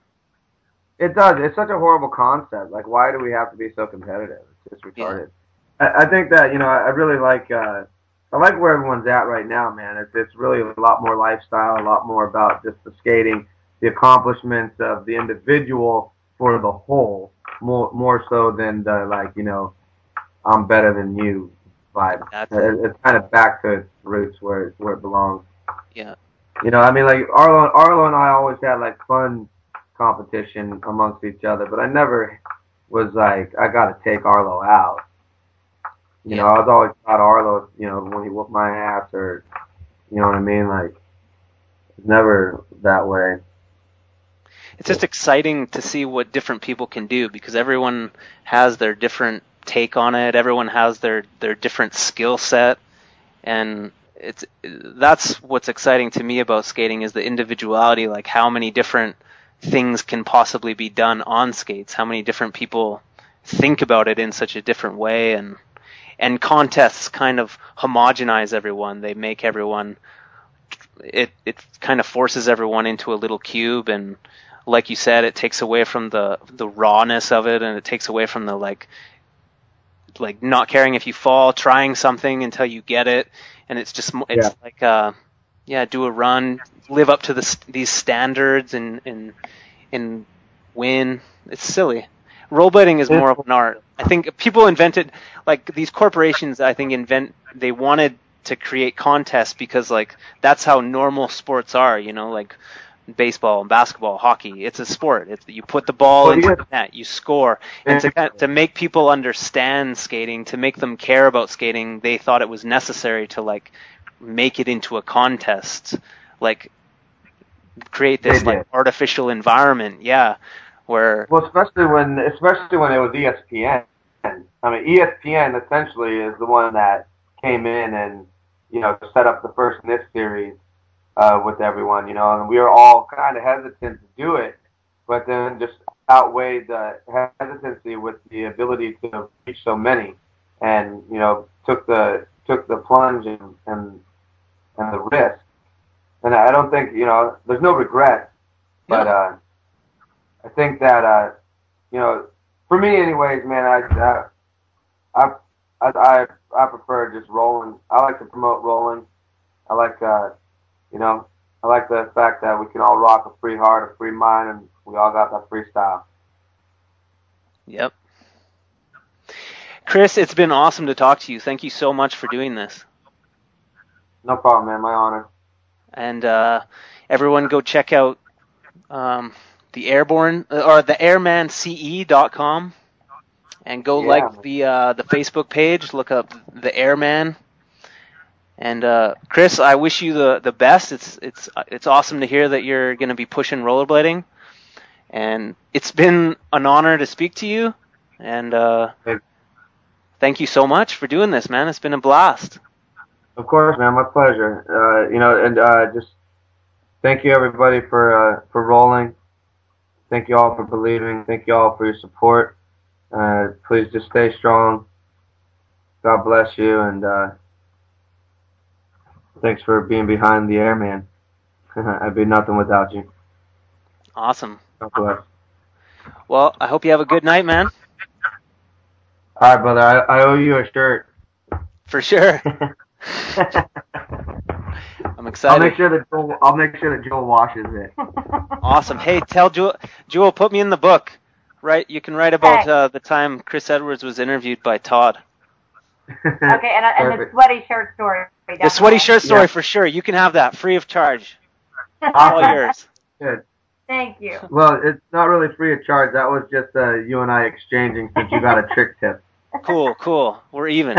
It does. It's such a horrible concept. Like, why do we have to be so competitive? It's just retarded. Yeah. I, I think that, you know, I really like uh, I like where everyone's at right now, man. It's, it's really a lot more lifestyle, a lot more about just the skating, the accomplishments of the individual for the whole, more more so than the, like, you know, I'm better than you vibe. It, it's kind of back to its roots where it, where it belongs. Yeah. You know, I mean, like, Arlo, Arlo and I always had, like, fun competition amongst each other, but I never was like, I got to take Arlo out. You yeah. know, I was always thought Arlo, you know, when he whooped my ass or, you know what I mean? Like, it's never that way. It's just exciting to see what different people can do because everyone has their different take on it. Everyone has their, their different skill set, and it's that's what's exciting to me about skating is the individuality, like how many different things can possibly be done on skates, how many different people think about it in such a different way, and and contests kind of homogenize everyone. They make everyone it it kind of forces everyone into a little cube, and like you said, it takes away from the the rawness of it, and it takes away from the like like not caring if you fall, trying something until you get it, and it's just it's yeah. like uh, yeah, do a run, live up to the, these standards, and and and win. It's silly. Rollerblading is more of an art. I think people invented, like, these corporations, I think, invent, they wanted to create contests because, like, that's how normal sports are, you know, like baseball and basketball, hockey. It's a sport. It's, you put the ball oh, into yeah. the net, you score. And to, to make people understand skating, to make them care about skating, they thought it was necessary to, like, make it into a contest, like, create this, like, artificial environment, yeah, where... Well, especially when, especially when it was E S P N. I mean, E S P N essentially is the one that came in and, you know, set up the first N I S series uh, with everyone, you know, and we were all kind of hesitant to do it, but then just outweighed the hesitancy with the ability to reach so many and, you know, took the took the plunge and, and, and the risk. And I don't think, you know, there's no regret, but uh, I think that, uh, you know, for me anyways, man, I I I, I, I prefer just rolling. I like to promote rolling. I like, uh, you know, I like the fact that we can all rock a free heart, a free mind, and we all got that freestyle. Yep. Chris, it's been awesome to talk to you. Thank you so much for doing this. No problem, man. My honor. And uh, everyone go check out um, the Airborne or the airman C E dot com and go yeah. like the uh, the Facebook page. Look up the Airman. And uh, Chris, I wish you the, the best. It's it's it's awesome to hear that you're going to be pushing rollerblading, and it's been an honor to speak to you. And uh, thank you so much for doing this, man. It's been a blast. Of course, man. My pleasure. Uh, you know, and uh, just thank you, everybody, for uh, for rolling. Thank you all for believing. Thank you all for your support. Uh, please just stay strong. God bless you, and uh, thanks for being behind the Airman. I'd be nothing without you. Awesome. God bless. Well, I hope you have a good night, man. All right, brother. I, I owe you a shirt. For sure. I'm excited. I'll make sure that Jewel, I'll make sure that Jewel washes it. Awesome. Hey, tell Jewel, Jewel, put me in the book. Right, you can write about uh, the time Chris Edwards was interviewed by Todd. Okay, and, and the sweaty shirt story. The sweaty shirt story yeah. for sure. You can have that free of charge. All yours. Good. Thank you. Well, it's not really free of charge. That was just uh, you and I exchanging since you got a trick tip. Cool, cool. We're even.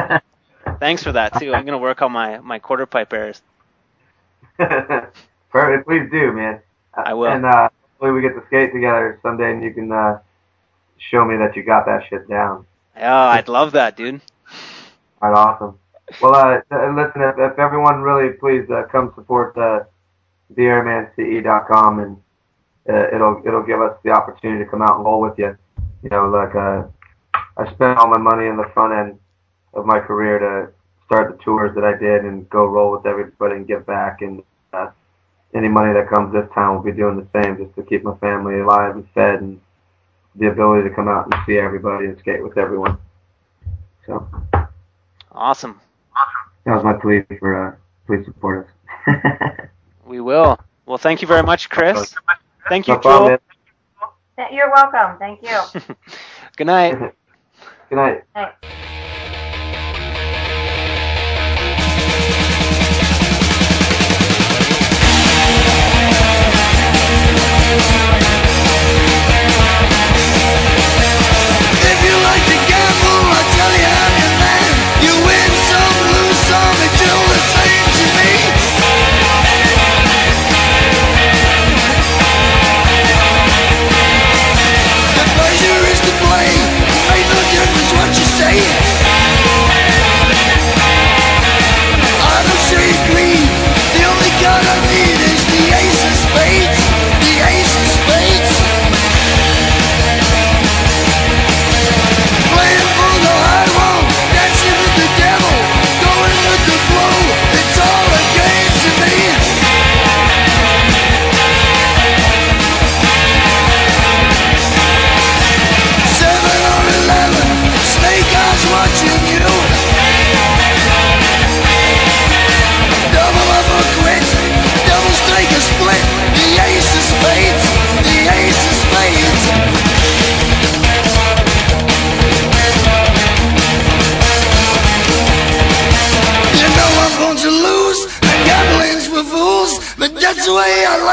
Thanks for that, too. I'm going to work on my, my quarter pipe errors. Perfect. Please do, man. I will. And uh, hopefully we get to skate together someday and you can uh, show me that you got that shit down. Yeah, I'd love that, dude. All right, awesome. Well, uh, listen, if, if everyone really please uh, come support uh, the airman C E dot com and uh, it'll it'll give us the opportunity to come out and roll with you. You know, like uh, I spent all my money in the front end of my career to start the tours that I did and go roll with everybody and give back. And uh, any money that comes this time will be doing the same just to keep my family alive and fed and the ability to come out and see everybody and skate with everyone. So awesome. That was my plea for uh, please support us. We will. Well, thank you very much, Chris. Thank you, Joel. You're welcome. Thank you. Good night. Good night. Good night. If you like to gamble, I'll tell you how you land. You win some, lose some, and do the same to me. The pleasure is to play. Make no difference what you say.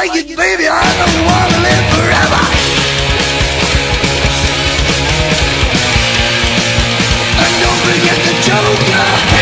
like it, baby. I don't want to live forever. And don't forget the joke.